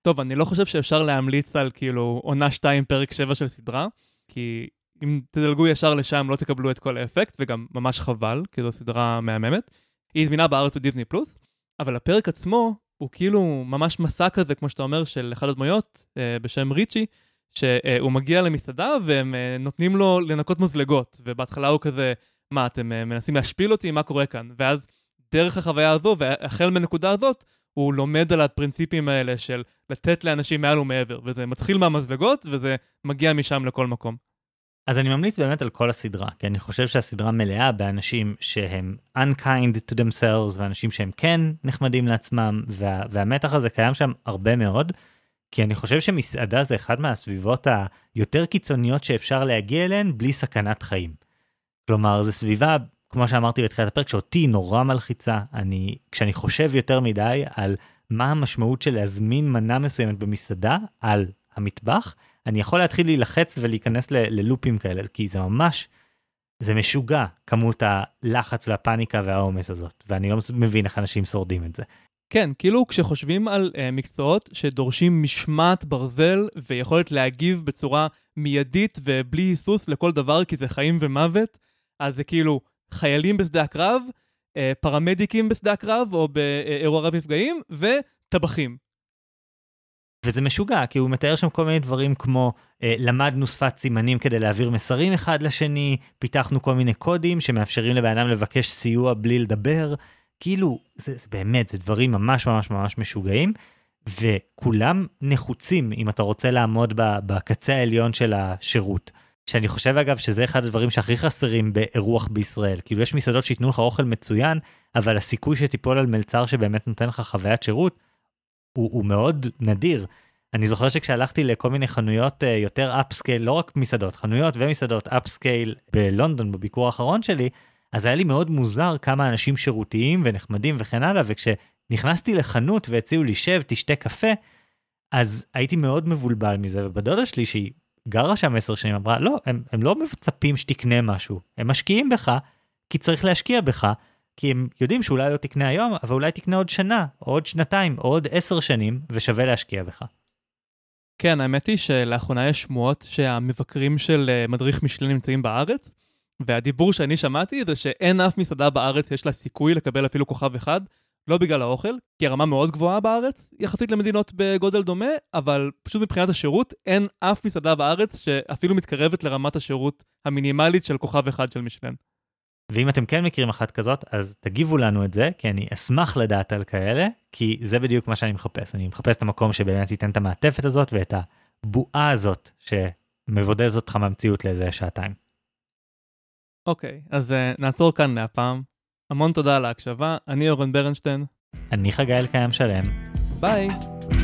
טוב, אני לא חושב שאפשר להמליץ על כאילו עונה שתיים פרק שבע של סדרה, כי אם תדלגו ישר לשם לא תקבלו את כל האפקט, וגם ממש חבל, כי זו סדרה מהממת. היא זמינה בארץ ודיזני פלוס, אבל הפרק עצמו הוא כאילו ממש מסע כזה, כמו שאתה אומר, של אחד הדמויות בשם ריצ'י, שהוא מגיע למסעדה והם נותנים לו לנקות מזלגות, ובהתחלה הוא כזה, מה, אתם מנסים להשפיל אותי? מה קורה כאן? ואז דרך החוויה הזו, והחל מנקודה הזאת, הוא לומד על הפרינציפים האלה של לתת לאנשים מעל ומעבר, וזה מתחיל מהמזלגות, וזה מגיע משם לכל מקום. אז אני ממליץ באמת על כל הסדרה, כי אני חושב שהסדרה מלאה באנשים שהם unkind to themselves, ואנשים שהם כן נחמדים לעצמם, וה, והמתח הזה קיים שם הרבה מאוד, כי אני חושב שמסעדה זה אחד מהסביבות היותר קיצוניות שאפשר להגיע אליהן בלי סכנת חיים. כלומר, זו סביבה, כמו שאמרתי בתחילת הפרק, שאותי נורא מלחיצה. אני, כשאני חושב יותר מדי על מה המשמעות של להזמין מנה מסוימת במסעדה על המטבח, אני יכול להתחיל להילחץ ולהיכנס ל- ללופים כאלה, כי זה ממש, זה משוגע, כמות הלחץ והפאניקה והעומס הזאת, ואני לא מבין איך אנשים שורדים את זה. כן, כאילו כשחושבים על uh, מקצועות שדורשים משמעת ברזל ויכולת להגיב בצורה מיידית ובלי היסוס לכל דבר, כי זה חיים ומוות, אז זה כאילו חיילים בשדה הקרב, uh, פרמדיקים בשדה הקרב או באירוע רב מפגעים, וטבחים. וזה משוגע, כי הוא מתאר שם כל מיני דברים כמו, אה, למדנו שפת סימנים כדי להעביר מסרים אחד לשני, פיתחנו כל מיני קודים שמאפשרים לבעינם לבקש סיוע בלי לדבר, כאילו, זה, זה באמת, זה דברים ממש ממש ממש משוגעים, וכולם נחוצים אם אתה רוצה לעמוד בקצה העליון של השירות. שאני חושב אגב שזה אחד הדברים שהכי חסרים באירוח בישראל, כאילו יש מסעדות שיתנו לך אוכל מצוין, אבל הסיכוי שתיפול על מלצר שבאמת נותן לך חוויית שירות, הוא, הוא מאוד נדיר. אני זוכר שכשהלכתי לכל מיני חנויות יותר אפסקייל, לא רק מסעדות, חנויות ומסעדות אפסקייל בלונדון בביקור האחרון שלי, אז היה לי מאוד מוזר כמה אנשים שירותיים ונחמדים וכן הלאה, וכשנכנסתי לחנות והציעו לי שב, תשתה קפה, אז הייתי מאוד מבולבל מזה, ובדודה שלי שהיא גרה שם עשר שנים, אמרה, לא, הם, הם לא מצפים שתקנה משהו, הם משקיעים בך, כי צריך להשקיע בך, כי הם יודעים שאולי לא תקנה היום, אבל אולי תקנה עוד שנה, או עוד שנתיים, או עוד עשר שנים, ושווה להשקיע בך. כן, האמת היא שלאחרונה יש שמועות שהמבקרים של מדריך מישלן נמצאים בארץ, והדיבור שאני שמעתי זה שאין אף מסעדה בארץ יש לה סיכוי לקבל אפילו כוכב אחד, לא בגלל האוכל, כי הרמה מאוד גבוהה בארץ, יחסית למדינות בגודל דומה, אבל פשוט מבחינת השירות, אין אף מסעדה בארץ שאפילו מתקרבת לרמת השירות המינימלית של כוכב אחד של מישלן. ואם אתם כן מכירים אחת כזאת, אז תגיבו לנו את זה, כי אני אשמח לדעת על כאלה, כי זה בדיוק מה שאני מחפש. אני מחפש את המקום שבאמת ייתן את המעטפת הזאת, ואת הבועה הזאת, שמבודדת אותך ממציאות לאיזה שעתיים. אוקיי, okay, אז uh, נעצור כאן להפעם. המון תודה על ההקשבה. אני אורן ברנשטיין. אני חגי אלקיים שלם. ביי.